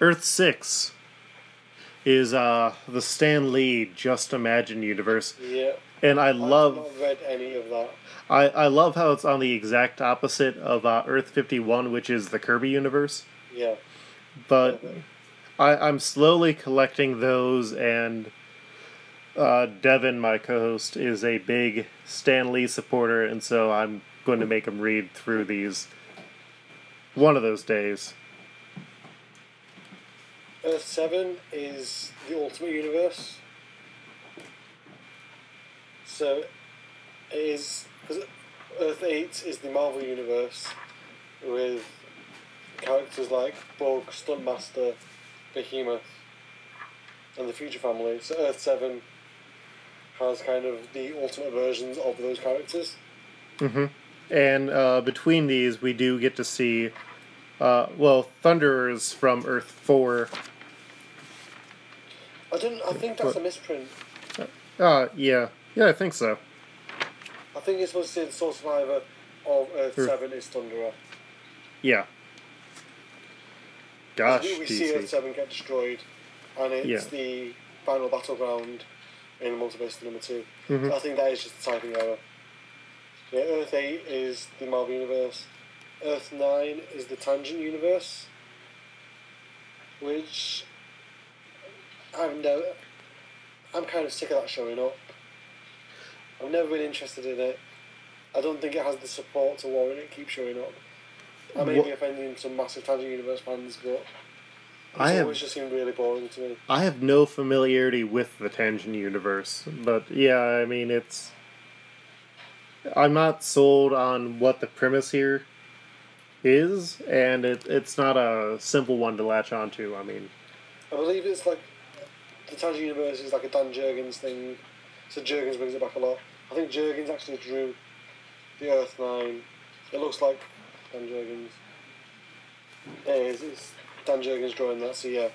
Earth six is uh, the Stan Lee Just Imagine universe. Yeah. And I, I love... I've not read any of that. I, I love how it's on the exact opposite of uh, Earth fifty-one, which is the Kirby universe. Yeah. But okay. I, I'm slowly collecting those, and uh, Devin, my co-host, is a big Stan Lee supporter, and so I'm going to make him read through these one of those days. Earth seven is the Ultimate Universe. So it is... Because Earth eight is the Marvel Universe with characters like Bug, Stuntmaster, Behemoth, and the Future Family. So Earth seven has kind of the ultimate versions of those characters. Mm-hmm. And uh, between these, we do get to see, uh, well, Thunderers from Earth four. I didn't. I think that's a misprint. Uh, yeah. Yeah, I think so. I think it's supposed to say the sole survivor of Earth seven is Thunderer. Yeah. Gosh, we, we see Earth seven get destroyed, and it's yeah. the final battleground in Multiversity number two. Mm-hmm. So I think that is just a typing error. Yeah, Earth eight is the Marvel Universe. Earth nine is the Tangent Universe, which I've never, I'm kind of sick of that showing up. I've never been interested in it. I don't think it has the support to warrant it keep showing up. I may what? be offending some massive Tangent Universe fans, but it's always just seemed really boring to me. I have no familiarity with the Tangent Universe, but yeah, I mean, it's... I'm not sold on what the premise here is, and it it's not a simple one to latch onto, I mean. I believe it's like... The Tangent Universe is like a Dan Jurgens thing. So Jurgens brings it back a lot. I think Jurgens actually drew the Earth nine. It looks like Dan Jurgens. It is. It's Dan Jurgens drawing that, so yeah.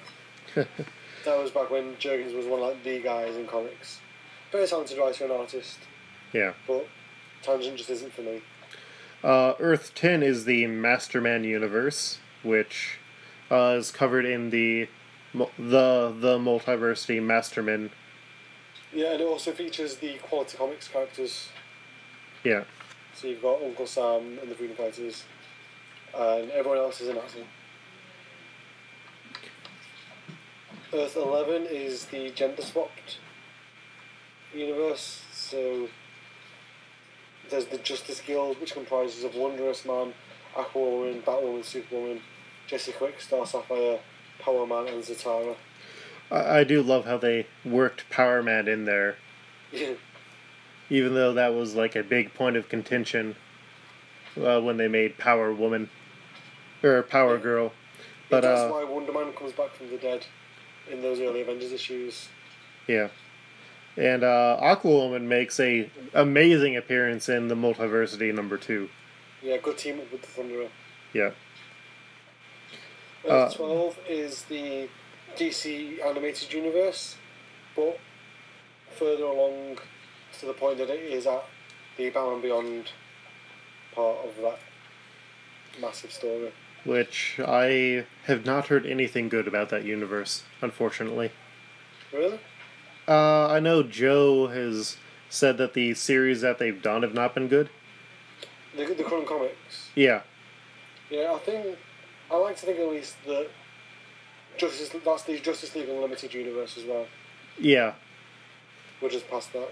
That was back when Jurgens was one of like the guys in comics. Very talented writer and artist. Yeah. But Tangent just isn't for me. Uh, Earth ten is the Masterman universe, which uh, is covered in the the the Multiversity Masterman. Yeah, and it also features the Quality Comics characters. Yeah. So you've got Uncle Sam and the Freedom Fighters, and everyone else is in action. Earth eleven is the gender-swapped universe, so there's the Justice Guild, which comprises of Wondrous Man, Aquawoman, Batwoman, Superwoman, Jesse Quick, Star Sapphire, Power Man, and Zatara. I do love how they worked Power Man in there. Yeah. Even though that was like a big point of contention uh, when they made Power Woman. Or Power yeah. Girl. But, yeah, that's uh, why Wonder Man comes back from the dead in those early Avengers issues. Yeah. And uh, Aquawoman makes a amazing appearance in the Multiversity number two. Yeah, good team up with the Thunderer. Yeah. Earth twelve is the D C animated universe, but further along to the point that it is at the Batman Beyond part of that massive story. Which I have not heard anything good about that universe, unfortunately. Really? Uh, I know Joe has said that the series that they've done have not been good. The, the current comics? Yeah. Yeah, I think... I like to think at least that Justice, that's the Justice League Unlimited universe as well. Yeah. We're just past that.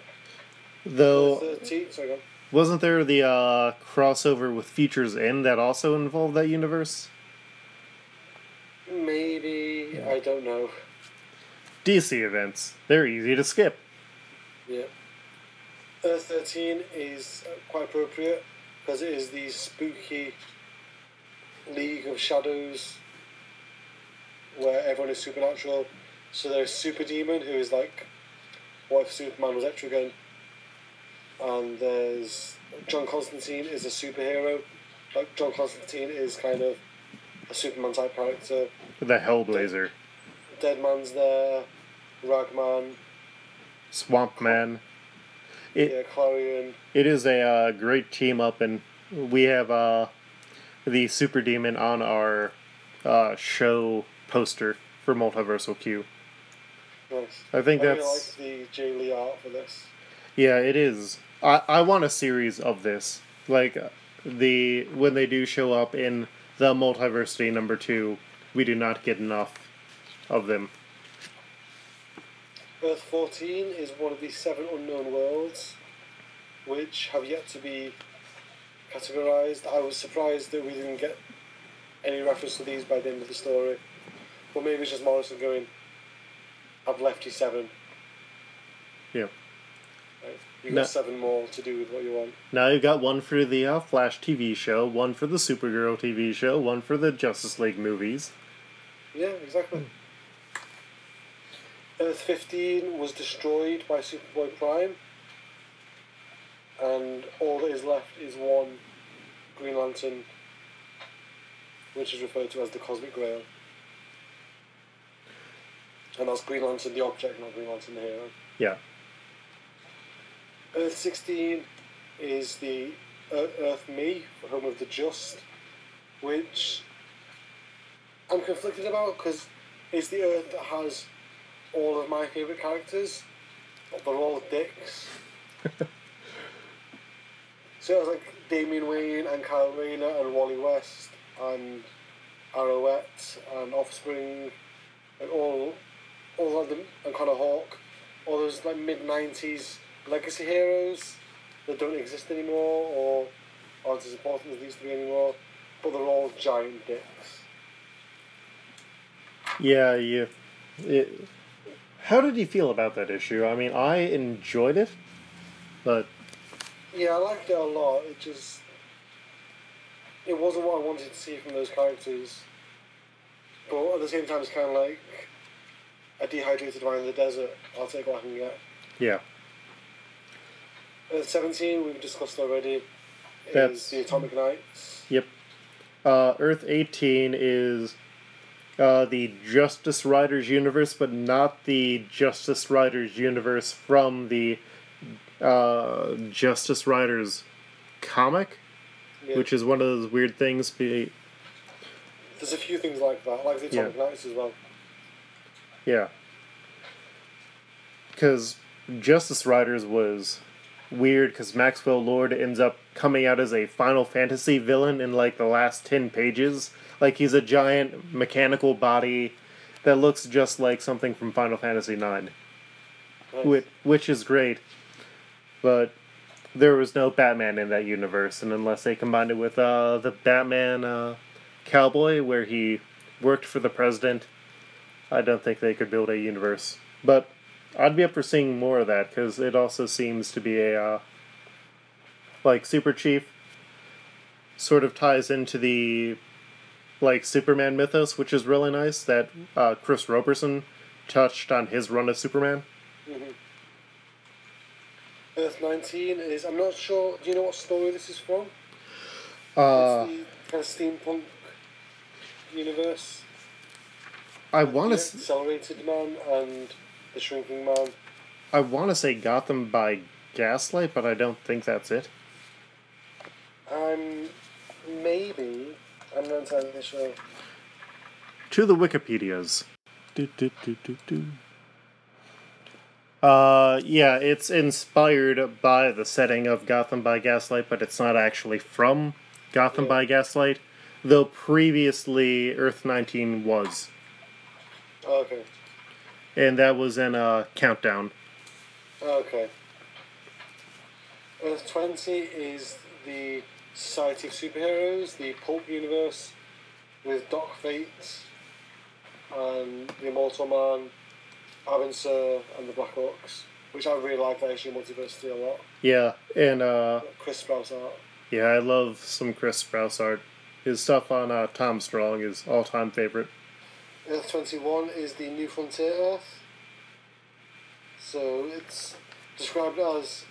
Though, thirteen, sorry, go on. Wasn't there the uh, crossover with Futures End that also involved that universe? Maybe. Yeah. I don't know. D C events. They're easy to skip. Yeah. Earth thirteen is quite appropriate because it is the spooky League of Shadows where everyone is supernatural. So there's Super Demon, who is like, what if Superman was Etrigan? and there's John Constantine is a superhero. Like John Constantine is kind of a Superman type character. The Hellblazer. Dead, Dead Man's there. Ragman. Swamp Man. It, yeah, Clarion. It is a uh, great team up, and we have uh, the Super Demon on our uh, show poster for Multiversal Q. Nice. I think I that's. I really like the Jay Lee art for this. Yeah, it is. I, I want a series of this. Like, the when they do show up in the Multiversity number two, we do not get enough of them. Earth fourteen is one of the seven unknown worlds, which have yet to be categorized. I was surprised that we didn't get any reference to these by the end of the story. But maybe it's just Morrison going, I've left you seven. Yeah. Right. You've got no. seven more to do with what you want. Now you've got one for the uh, Flash T V show, one for the Supergirl T V show, one for the Justice League movies. Yeah, exactly. Earth fifteen was destroyed by Superboy Prime, and all that is left is one Green Lantern, which is referred to as the Cosmic Grail. And that's Green Lantern the object, not Green Lantern the hero. Yeah. Earth sixteen is the Earth Me, home of the just, which I'm conflicted about because it's the Earth that has all of my favourite characters, but they're all dicks. So it was like Damian Wayne and Kyle Rayner and Wally West and Arrowette and Offspring and all, all of them, and Connor Hawke, all those like mid nineties legacy heroes that don't exist anymore or aren't as important as they used to be anymore, but they're all giant dicks. Yeah, yeah. It, how did you feel about that issue? I mean, I enjoyed it, but... Yeah, I liked it a lot. It just... It wasn't what I wanted to see from those characters. But at the same time, it's kind of like a dehydrated man in the desert. I'll take what I can get. Yeah. Earth seventeen, we've discussed already, is That's, the Atomic Knights. Yep. Uh, Earth eighteen is uh, the Justice Riders universe, but not the Justice Riders universe from the uh, Justice Riders comic, yeah. Which is one of those weird things. Be... There's a few things like that, like the Atomic yeah. Knights as well. Yeah. Because Justice Riders was... weird, because Maxwell Lord ends up coming out as a Final Fantasy villain in, like, the last ten pages. Like, he's a giant mechanical body that looks just like something from Final Fantasy nine. Nice. Which, which is great. But there was no Batman in that universe, and unless they combined it with uh, the Batman uh, Cowboy, where he worked for the president, I don't think they could build a universe. But... I'd be up for seeing more of that, because it also seems to be a, uh, like, Super Chief sort of ties into the, like, Superman mythos, which is really nice, that uh, Chris Robertson touched on his run of Superman. Mm-hmm. Earth nineteen is, I'm not sure, do you know what story this is from? Uh, it's the kind of steampunk universe. I want to... The Accelerated Man and... The Shrinking Man. I want to say Gotham by Gaslight, but I don't think that's it. Um, maybe. I'm not entirely sure. To the Wikipedias. Do, do, do, do, do. Uh, yeah, it's inspired by the setting of Gotham by Gaslight, but it's not actually from Gotham yeah. by Gaslight, though previously Earth nineteen was. Oh, okay. And that was in uh, Countdown. Okay. Earth twenty is the Society of Superheroes, the Pulp Universe, with Doc Fate, and the Immortal Man, Abin Sur, and the Black Hawks, which I really like that issue, Multiversity, a lot. Yeah, and... Uh, Chris Sprouse art. Yeah, I love some Chris Sprouse art. His stuff on uh, Tom Strong is all-time favorite. Earth twenty-one is the New Frontier Earth. So it's described as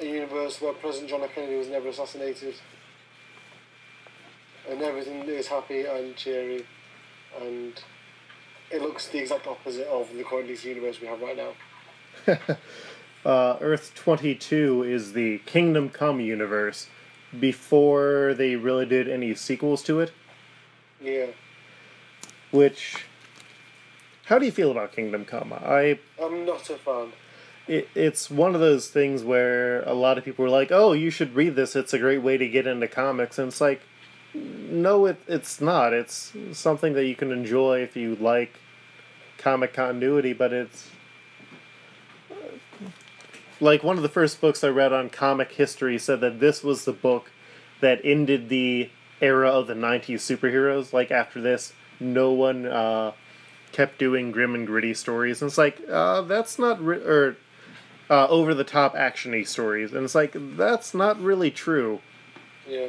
a universe where President John F. Kennedy was never assassinated, and everything is happy and cheery, and it looks the exact opposite of the current D C universe we have right now. uh, Earth twenty-two is the Kingdom Come universe before they really did any sequels to it. Yeah. Which, how do you feel about Kingdom Come? I, I'm not a fan. It, it's one of those things where a lot of people were like, oh, you should read this, it's a great way to get into comics, and it's like, no, it it's not. It's something that you can enjoy if you like comic continuity, but it's... Like, one of the first books I read on comic history said that this was the book that ended the era of the nineties superheroes. Like, after this, no one uh, kept doing grim and gritty stories. And it's like, uh, that's not... Ri- or uh, over-the-top action-y stories. And it's like, that's not really true. Yeah.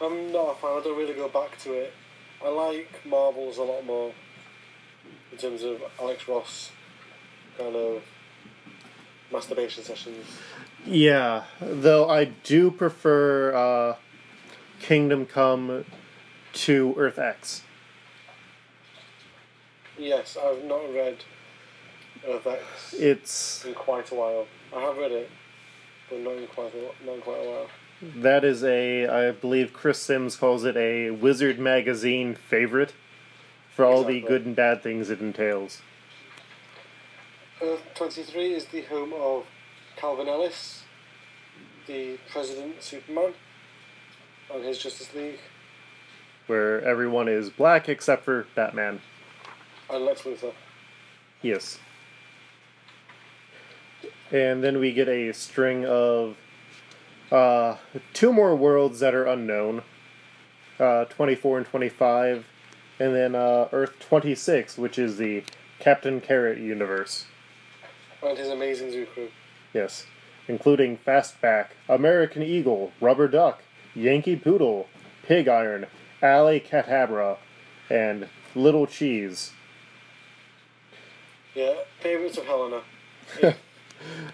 I'm not a fan. I don't really go back to it. I like Marvel's a lot more in terms of Alex Ross kind of masturbation sessions. Yeah, though I do prefer uh, Kingdom Come to Earth X. Yes, I've not read Earth X it's... in quite a while. I have read it, but not in quite a, not in quite a while. That is a, I believe Chris Sims calls it a Wizard Magazine favorite for all exactly. the good and bad things it entails. Earth twenty-three is the home of Calvin Ellis, the President Superman, and his Justice League. Where everyone is black except for Batman. And Lex Luthor. Yes. And then we get a string of Uh, two more worlds that are unknown, uh, twenty-four and twenty-five, and then uh, Earth twenty-six, which is the Captain Carrot universe. And his amazing zoo crew. Yes, including Fastback, American Eagle, Rubber Duck, Yankee Poodle, Pig Iron, Alley Catabra, and Little Cheese. Yeah, favorites of Helena. Yeah.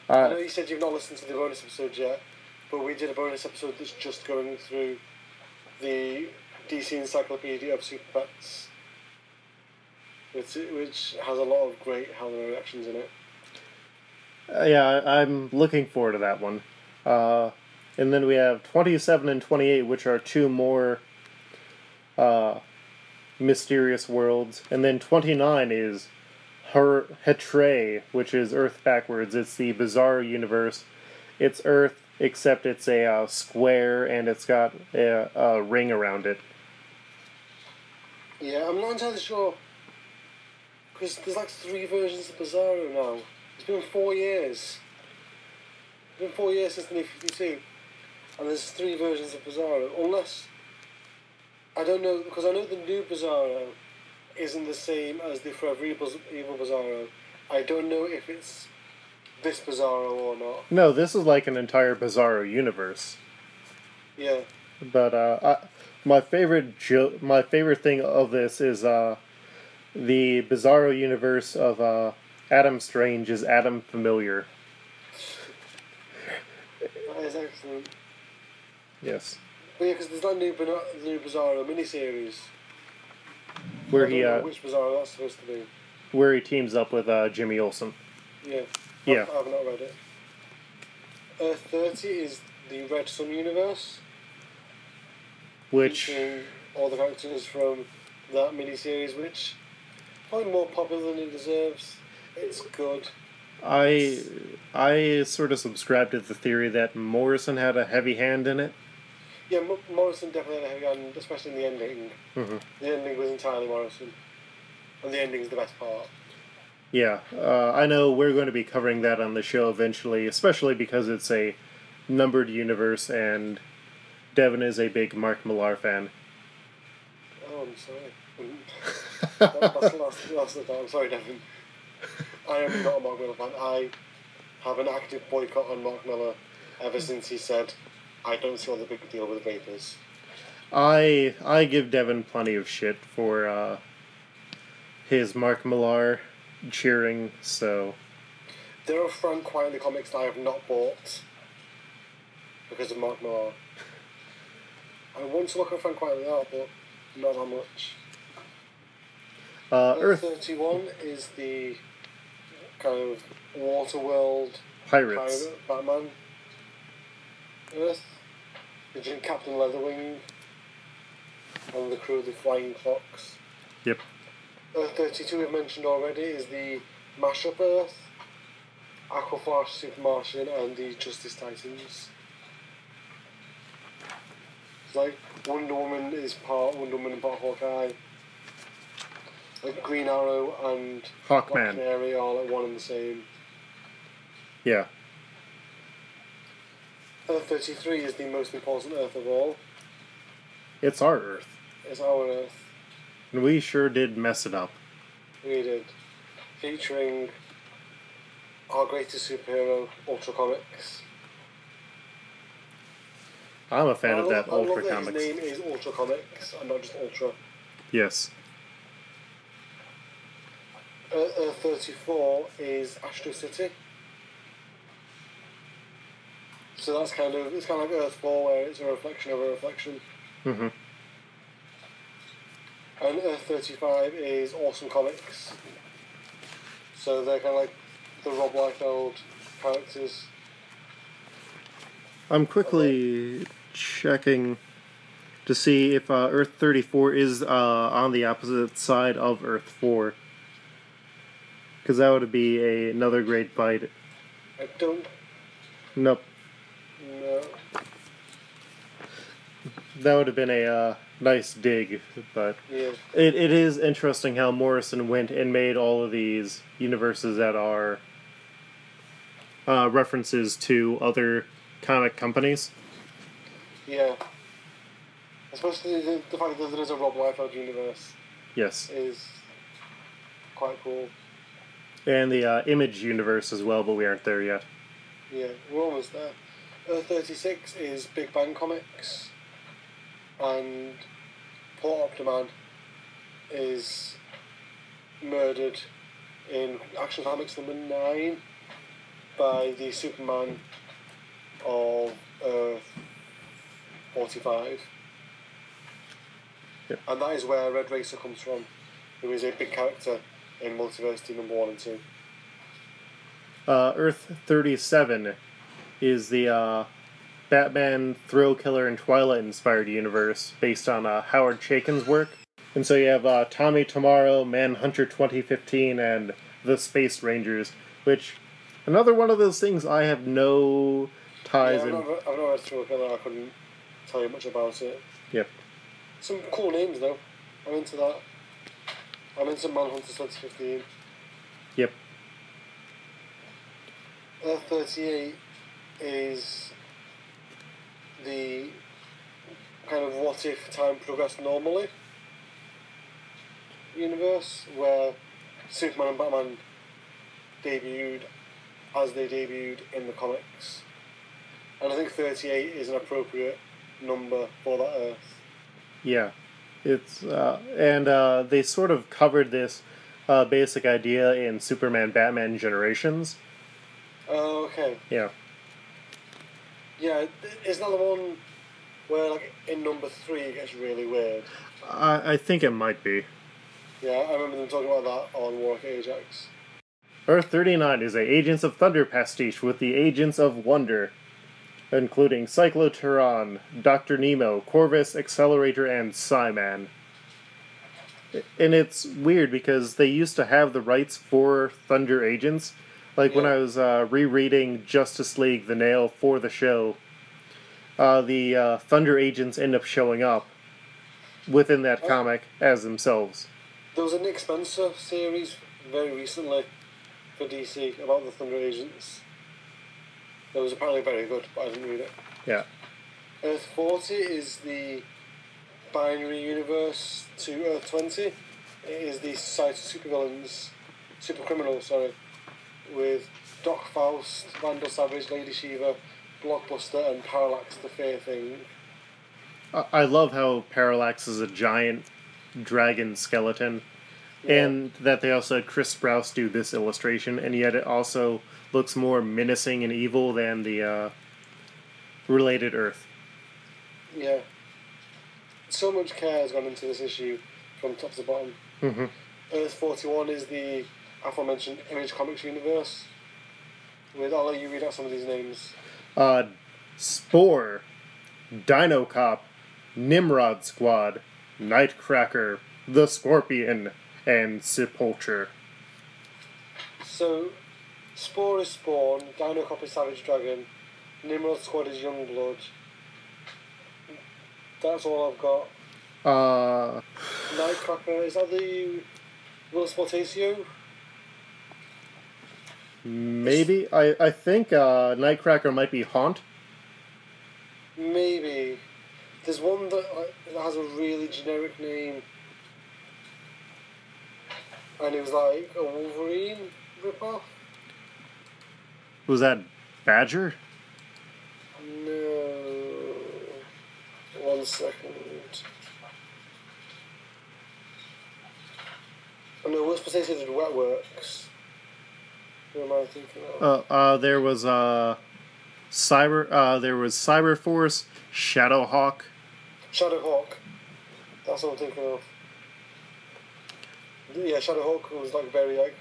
uh, I know you said you've not listened to the bonus episode yet. But we did a bonus episode that's just going through the D C Encyclopedia of Super Pets, which, which has a lot of great Helena reactions in it. Uh, yeah, I'm looking forward to that one. Uh, and then we have twenty-seven and twenty-eight, which are two more uh, mysterious worlds. And then twenty-nine is Her Hetre, which is Earth backwards. It's the bizarre universe. It's Earth, except it's a uh, square and it's got a, a ring around it. Yeah, I'm not entirely sure. Because there's like three versions of Bizarro now. It's been four years. It's been four years since the New fifty-two. And there's three versions of Bizarro. Unless, I don't know, because I know the new Bizarro isn't the same as the Forever Evil Bizarro. I don't know if it's this Bizarro or not. No, this is like an entire Bizarro universe. Yeah. But uh, I, my favorite jo- my favorite thing of this is uh, the Bizarro universe of uh, Adam Strange is Adam Familiar. That is excellent. Yes. But yeah, because there's that new, the new Bizarro miniseries. Where I don't he know uh, which Bizarro that's supposed to be? Where he teams up with uh, Jimmy Olsen. Yeah. Yeah. I've not read it. Earth thirty is the Red Sun universe. Which... all the characters from that miniseries, which probably more popular than it deserves. It's good. I it's, I sort of subscribe to the theory that Morrison had a heavy hand in it. Yeah, M- Morrison definitely had a heavy hand, especially in the ending. Mm-hmm. The ending was entirely Morrison. And the ending's the best part. Yeah, uh, I know we're going to be covering that on the show eventually, especially because it's a numbered universe and Devin is a big Mark Millar fan. Oh, I'm sorry. that, that's, that's, that's the time. I'm sorry, Devin. I am not a Mark Millar fan. I have an active boycott on Mark Millar ever since he said, I don't see all the big deal with vapors. I, I give Devin plenty of shit for uh, his Mark Millar cheering, so... There are Frank quietly comics that I have not bought because of Mark Millar. I once looked up on quite a lot, but not that much. Uh, Earth thirty-one is the kind of Waterworld Pirates. pirate Batman. Earth, Agent Captain Leatherwing, and the crew of the Flying Clocks. Yep. Earth thirty-two, we've mentioned already, is the Mashup Earth, Aquaflash, Supermartian, and the Justice Titans. It's like Wonder Woman is part Wonder Woman and part Hawkeye. Like Green Arrow and Hawkman. Black Canary are like one and the same. Yeah. Earth thirty-three is the most important Earth of all. It's our Earth. It's our Earth. And we sure did mess it up. We did. Featuring our greatest superhero, Ultra Comics. I'm a fan I of love, that I Ultra love Comics. That his name is Ultra Comics, and not just Ultra. Yes. Earth thirty-four is Astro City. So that's kind of, it's kind of like Earth four, where it's a reflection of a reflection. Mm-hmm. And Earth thirty-five is Awesome Comics. So they're kind of like the Rob Liefeld characters. I'm quickly okay. checking to see if uh, Earth thirty-four is uh, on the opposite side of Earth four. Because that would be a, another great bite. I don't... Nope. No. That would have been a uh, nice dig, but... Yeah. It, it is interesting how Morrison went and made all of these universes that are uh, references to other comic companies. Yeah. Especially the, the fact that there is a Rob Liefeld universe. Yes. Is quite cool. And the uh, Image universe as well, but we aren't there yet. Yeah, we're almost there. Earth thirty-six is Big Bang Comics, and Port Optiman is murdered in Action Comics number nine by the Superman of Earth forty-five. Yep. And that is where Red Racer comes from, who is a big character in Multiversity number one and two. Uh, Earth thirty-seven is the uh, Batman, Thrill Killer, and Twilight-inspired universe based on uh, Howard Chaykin's work. And so you have uh, Tommy Tomorrow, Manhunter twenty fifteen, and the Space Rangers, which, another one of those things I have no ties yeah, in. I've not, I've not read Thrill Killer, I couldn't tell you much about it. Yep. Some cool names, though. I'm into that. I'm into Manhunter twenty fifteen. Yep. Earth thirty-eight is the kind of what if time progressed normally universe where Superman and Batman debuted as they debuted in the comics. And I think thirty-eight is an appropriate number for that Earth. Yeah. It's uh, and uh, they sort of covered this uh, basic idea in Superman Batman Generations. Oh, okay. Yeah. Yeah, isn't that the one where, like, in number three it gets really weird? I, I think it might be. Yeah, I remember them talking about that on War of Ajax. Earth thirty-nine is a Agents of Thunder pastiche with the Agents of Wonder, including Cyclotron, Doctor Nemo, Corvus, Accelerator, and Psyman. And it's weird because they used to have the rights for Thunder Agents. Like yeah. when I was uh, rereading Justice League The Nail for the show, uh, the uh, Thunder Agents end up showing up within that oh. comic as themselves. There was a Nick Spencer series very recently for D C about the Thunder Agents. It was apparently very good, but I didn't read it. Yeah. Earth forty is the binary universe to Earth twenty. It is the Society of Supervillains, Supercriminals, sorry, with Doc Faust, Vandal Savage, Lady Shiva, Blockbuster, and Parallax the Fair Thing. I love how Parallax is a giant dragon skeleton, yeah. and that they also had Chris Sprouse do this illustration, and yet it also looks more menacing and evil than the uh, related Earth. Yeah. So much care has gone into this issue from top to bottom. Mm-hmm. Earth forty-one is the aforementioned Image Comics universe. With, I'll let you read out some of these names. Uh, Spore, Dino Cop, Nimrod Squad, Nightcracker, The Scorpion, and Sepulture. So, Spore is Spawn, Dino Cop is Savage Dragon, Nimrod Squad is Youngblood. That's all I've got. Uh... Nightcracker, is that the Will Sportasio? Maybe. I, I think uh, Nightcracker might be Haunt. Maybe. There's one that, uh, that has a really generic name. And it was like a Wolverine ripoff. Was that Badger? No. One second. Oh no, Will Sportasio did Wet Works. Who am I thinking of? Uh, uh, there was uh, Cyber. Uh, there was Cyberforce, Shadowhawk. Shadowhawk. That's what I'm thinking of. Yeah, Shadowhawk was like very like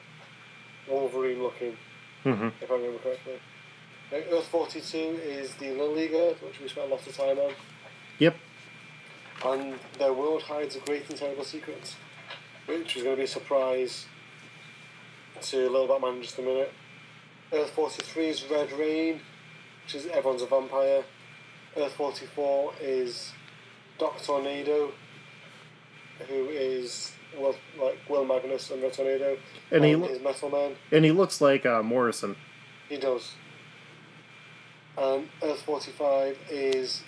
Wolverine looking. Mm-hmm. If I remember correctly. Like, Earth forty-two is the Little League Earth, which we spent lots of time on. Yep. And their world hides a great and terrible secret, which is going to be a surprise to Li'l Batman in just a minute. Earth forty-three is Red Rain, which is everyone's a vampire. Earth forty-four is Doc Tornado, who is Will, like Will Magnus and Red Tornado, and, and he lo- is Metal Man. And he looks like uh, Morrison. He does. And Earth forty-five is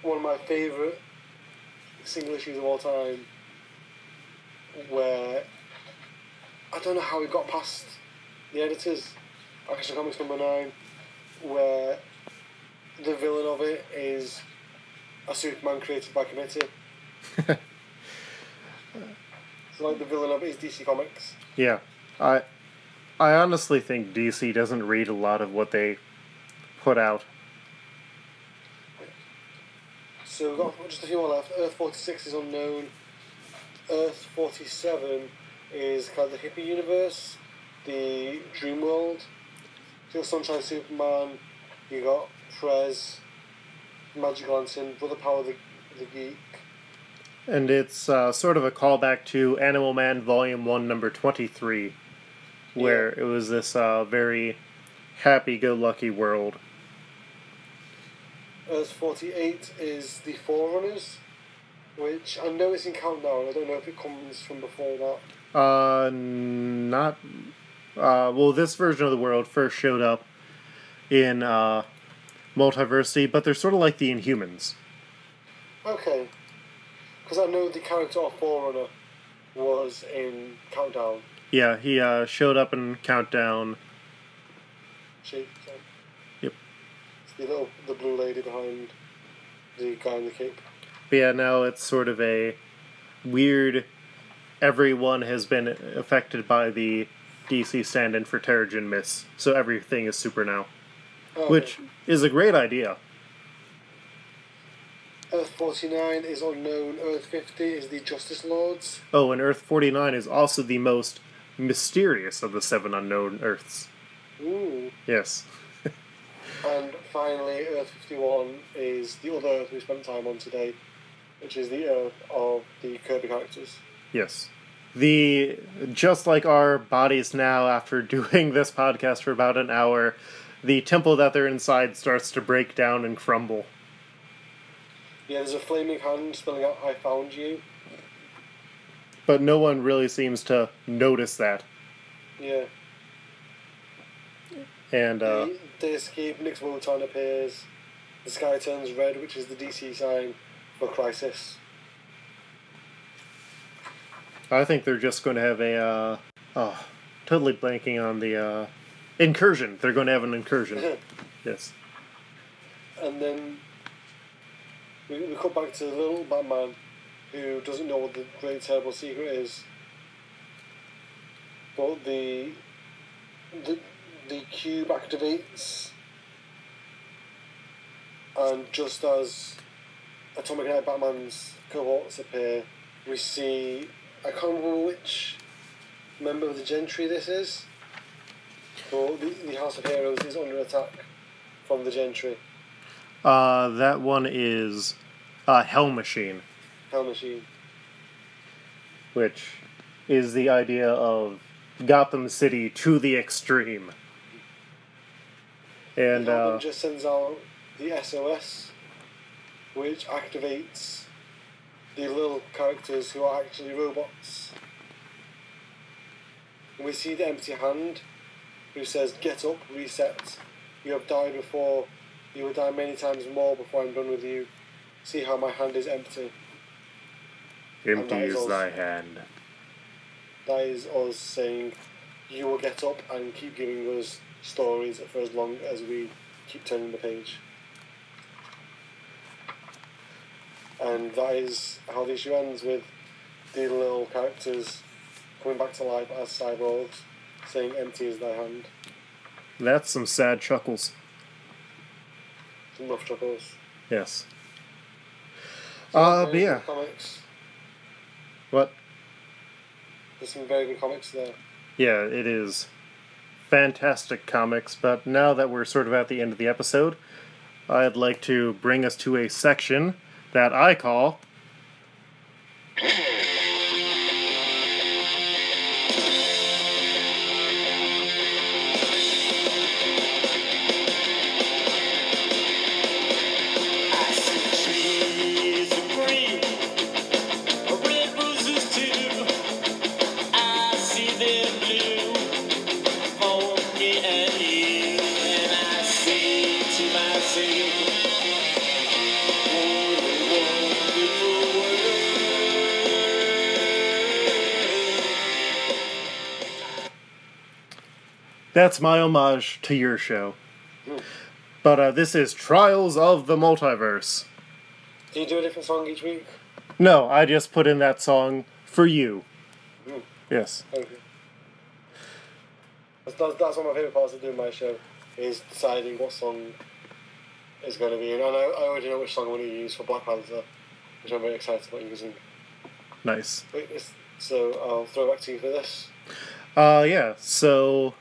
one of my favourite single issues of all time, where I don't know how it got past the editors. Action Comics number nine, where the villain of it is a Superman created by committee. So like the villain of it is D C Comics. Yeah, I, I honestly think D C doesn't read a lot of what they put out. So we've got just a few more left. Earth forty-six is unknown. Earth forty-seven is kind of the hippie universe, the dream world. Still Sunshine Superman, you got Prez, Magic Lantern, Brother Power the, the Geek. And it's uh, sort of a callback to Animal Man Volume one, Number twenty-three, where yeah. It was this uh, very happy-go-lucky world. Earth forty-eight is the Forerunners, which I know it's in Countdown. I don't know if it comes from before that. Uh, not... Uh, well, this version of the world first showed up in uh, Multiversity, but they're sort of like the Inhumans. Okay. Because I know the character of Forerunner was in Countdown. Yeah, he uh, showed up in Countdown. She... So. Yep. It's the little... the blue lady behind the guy in the cape. But yeah, now it's sort of a weird, everyone has been affected by the D C stand-in for Terrigen Mist, so everything is super now. Oh, which okay. is a great idea. Earth forty-nine is unknown. Earth fifty is the Justice Lords. Oh, and Earth forty-nine is also the most mysterious of the seven unknown Earths. Ooh. Yes. And finally, Earth fifty-one is the other Earth we spent time on today, which is the Earth of the Kirby characters. Yes. The just like our bodies now, after doing this podcast for about an hour, the temple that they're inside starts to break down and crumble. Yeah, there's a flaming hand spelling out, "I found you." But no one really seems to notice that. Yeah. And, uh... They, they escape, Nick's Wotan appears, the sky turns red, which is the D C sign for Crisis. I think they're just going to have a, uh... Oh, totally blanking on the, uh... Incursion. They're going to have an incursion. Yes. And then we, we come back to Li'l Batman, who doesn't know what the great terrible secret is. But the... the The cube activates And just as Atomic Knight Batman's cohorts appear, we see, I can't remember which member of the Gentry this is, but the, the House of Heroes is under attack from the Gentry. Uh, that one is uh, Hell Machine. Hell Machine. Which is the idea of Gotham City to the extreme. And the uh, just sends out the S O S, which activates the little characters who are actually robots. And we see the empty hand, who says, "Get up, reset. You have died before. You will die many times more before I'm done with you. See how my hand is empty." Empty is, is thy hand. That is us saying, you will get up and keep giving us stories for as long as we keep turning the page. And that is how the issue ends, with the little characters coming back to life as cyborgs, saying empty is thy hand. That's some sad chuckles. Some rough chuckles. Yes. So uh, but yeah. Comics. What? There's some very good comics there. Yeah, it is. Fantastic comics, but now that we're sort of at the end of the episode, I'd like to bring us to a section that I call That's my homage to your show. Mm. But uh, this is Trials of the Multiverse. Do you do a different song each week? No, I just put in that song for you. Mm. Yes. Thank you. That's, that's, that's one of my favourite parts of doing my show, is deciding what song is going to be. And I, I already know which song I want to use for Black Panther, which I'm very excited about using. Nice. So I'll throw it back to you for this. Uh, yeah, so...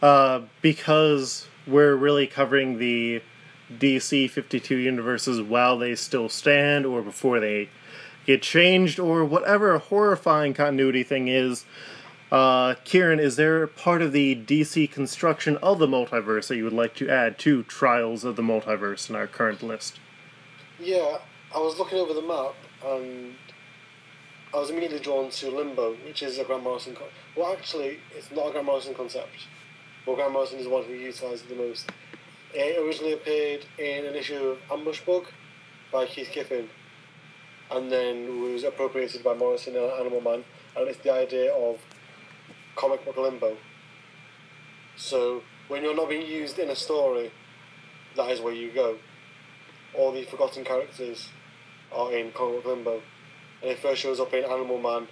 Uh, because we're really covering the D C fifty-two universes while they still stand, or before they get changed, or whatever horrifying continuity thing is, uh, Kieran, is there part of the D C construction of the multiverse that you would like to add to Trials of the Multiverse in our current list? Yeah, I was looking over the map, and I was immediately drawn to Limbo, which is a Grant Morrison concept. Well, actually, it's not a Grant Morrison concept. Well, Grant Morrison is the one who utilised it the most. It originally appeared in an issue of Ambush Bug by Keith Giffen, and then was appropriated by Morrison in Animal Man, and it's the idea of comic book limbo. So, when you're not being used in a story, that is where you go. All the forgotten characters are in comic book limbo, and it first shows up in Animal Man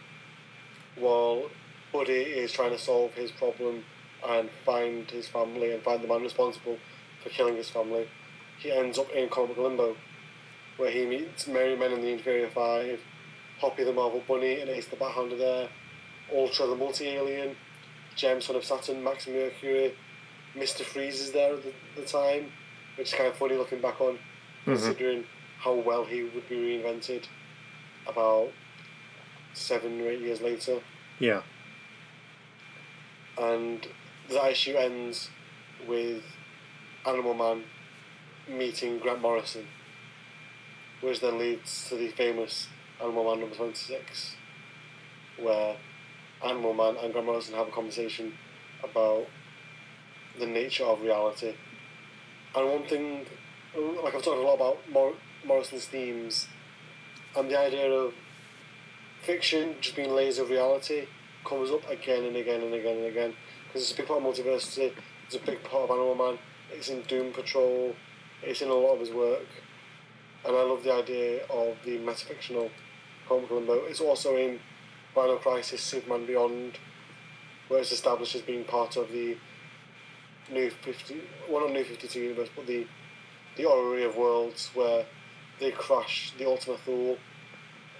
while Buddy is trying to solve his problem and find his family and find the man responsible for killing his family. He ends up in comic limbo, where he meets Merry Men and the Inferior Five, Poppy the Marvel Bunny and Ace the Bat-Hound are there, Ultra the Multi-Alien, Gem Son of Saturn, Max Mercury, Mister Freeze is there at the, the time, which is kind of funny looking back on, mm-hmm. considering how well he would be reinvented about seven or eight years later. Yeah. And that issue ends with Animal Man meeting Grant Morrison, which then leads to the famous Animal Man number twenty-six, where Animal Man and Grant Morrison have a conversation about the nature of reality. And one thing, like I've talked a lot about Mor- Morrison's themes, and the idea of fiction just being layers of reality comes up again and again and again and again. Because it's a big part of Multiversity, it's a big part of Animal Man, it's in Doom Patrol, it's in a lot of his work. And I love the idea of the metafictional comic limbo. It's also in Final Crisis, Superman Beyond, where it's established as being part of the New fifty, well, not New fifty-two universe, but the the Orrery of Worlds, where they crash the Ultima Thule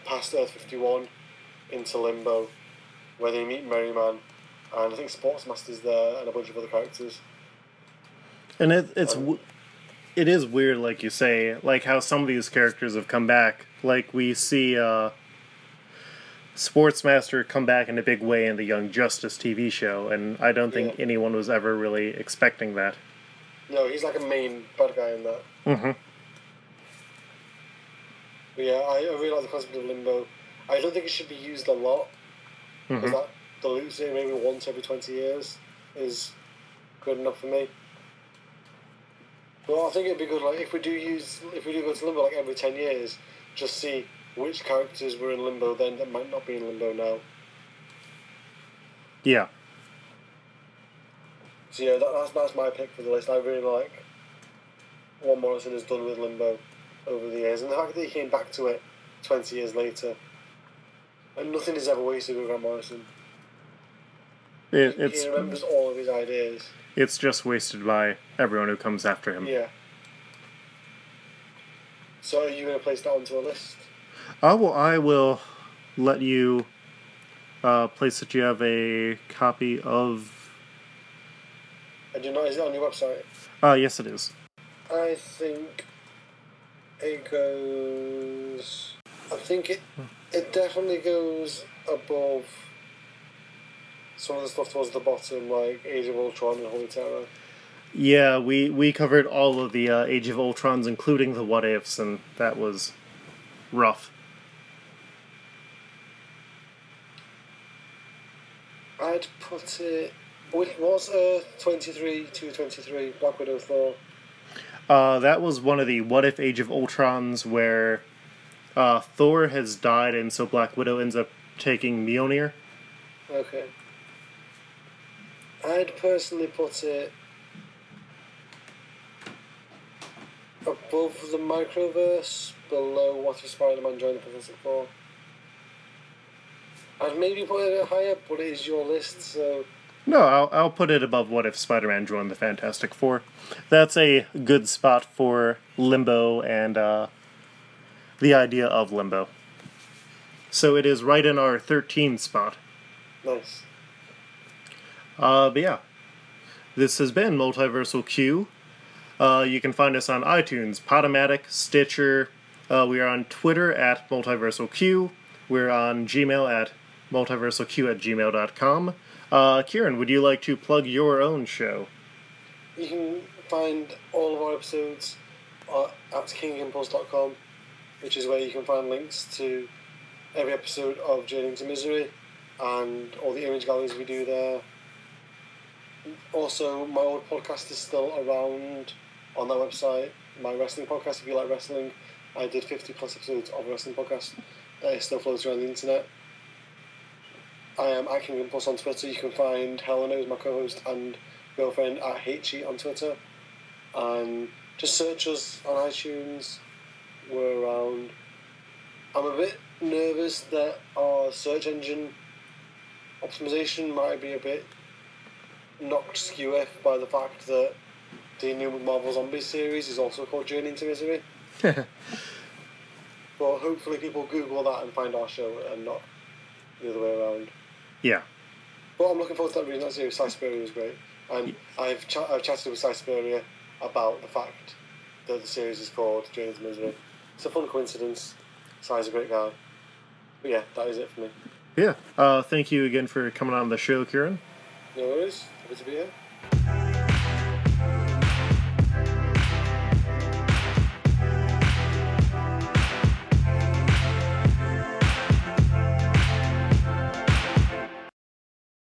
past Earth fifty-one into Limbo, where they meet Merryman, and I think Sportsmaster's there, and a bunch of other characters. And it it's um, it is weird, like you say, like how some of these characters have come back. Like we see uh, Sportsmaster come back in a big way in the Young Justice T V show, and I don't think yeah. anyone was ever really expecting that. No, he's like a main bad guy in that. Mm-hmm. But yeah, I really like the concept of Limbo. I don't think it should be used a lot. Because mm-hmm. that dilutes it maybe once every twenty years is good enough for me. But I think it'd be good, like, if we do use, if we do go to Limbo, like, every ten years, just see which characters were in Limbo then that might not be in Limbo now. Yeah. So yeah, that, that's, that's my pick for the list. I really like what Morrison has done with Limbo over the years, and the fact that he came back to it twenty years later, and nothing is ever wasted with Grant Morrison. It, it's, he remembers all of his ideas. It's just wasted by everyone who comes after him. Yeah. So are you going to place that onto a list? I will, I will let you uh, place that you have a copy of... I do not. Is it on your website? Uh, yes, it is. I think it goes... I think it it definitely goes above some of the stuff towards the bottom, like Age of Ultron and Holy Terror. Yeah, we, we covered all of the uh, Age of Ultrons, including the What Ifs, and that was rough. I'd put it... Was Earth twenty-three, two twenty-three, Black Widow Thor? Uh, that was one of the What If Age of Ultrons where uh, Thor has died, and so Black Widow ends up taking Mjolnir. Okay. I'd personally put it above the Microverse, below What If Spider-Man Joined the Fantastic Four. I'd maybe put it a bit higher, but it is your list, so... No, I'll I'll put it above What If Spider-Man Joined the Fantastic Four. That's a good spot for Limbo and uh, the idea of Limbo. So it is right in our thirteen spot. Nice. Uh, but yeah, this has been Multiversal Q. Uh, you can find us on iTunes, Podomatic, Stitcher. Uh, we are on Twitter at Multiversal Q. We're on Gmail at multiversal q at gmail dot com. Uh, Kieran, would you like to plug your own show? You can find all of our episodes at king impulse dot com, which is where you can find links to every episode of Journey into Misery and all the image galleries we do there. Also, my old podcast is still around on that website, my wrestling podcast. If you like wrestling, I did fifty plus episodes of a wrestling podcast that is still floating around the internet. I am at King Impulse on Twitter. You can find Helena, who's my co-host, and girlfriend at H E on Twitter. And just search us on iTunes. We're around. I'm a bit nervous that our search engine optimization might be a bit knocked skew by the fact that the new Marvel Zombies series is also called Journey into Misery. But hopefully people Google that and find our show and not the other way around. Yeah. Well, I'm looking forward to that reading that series. Siceperia was great. And I've, ch- I've chatted with Siceperia about the fact that the series is called Journey into Misery. It's a fun coincidence. Si's a great guy. But yeah, that is it for me. Yeah. Uh, thank you again for coming on the show, Kieran. No worries. Happy to be here.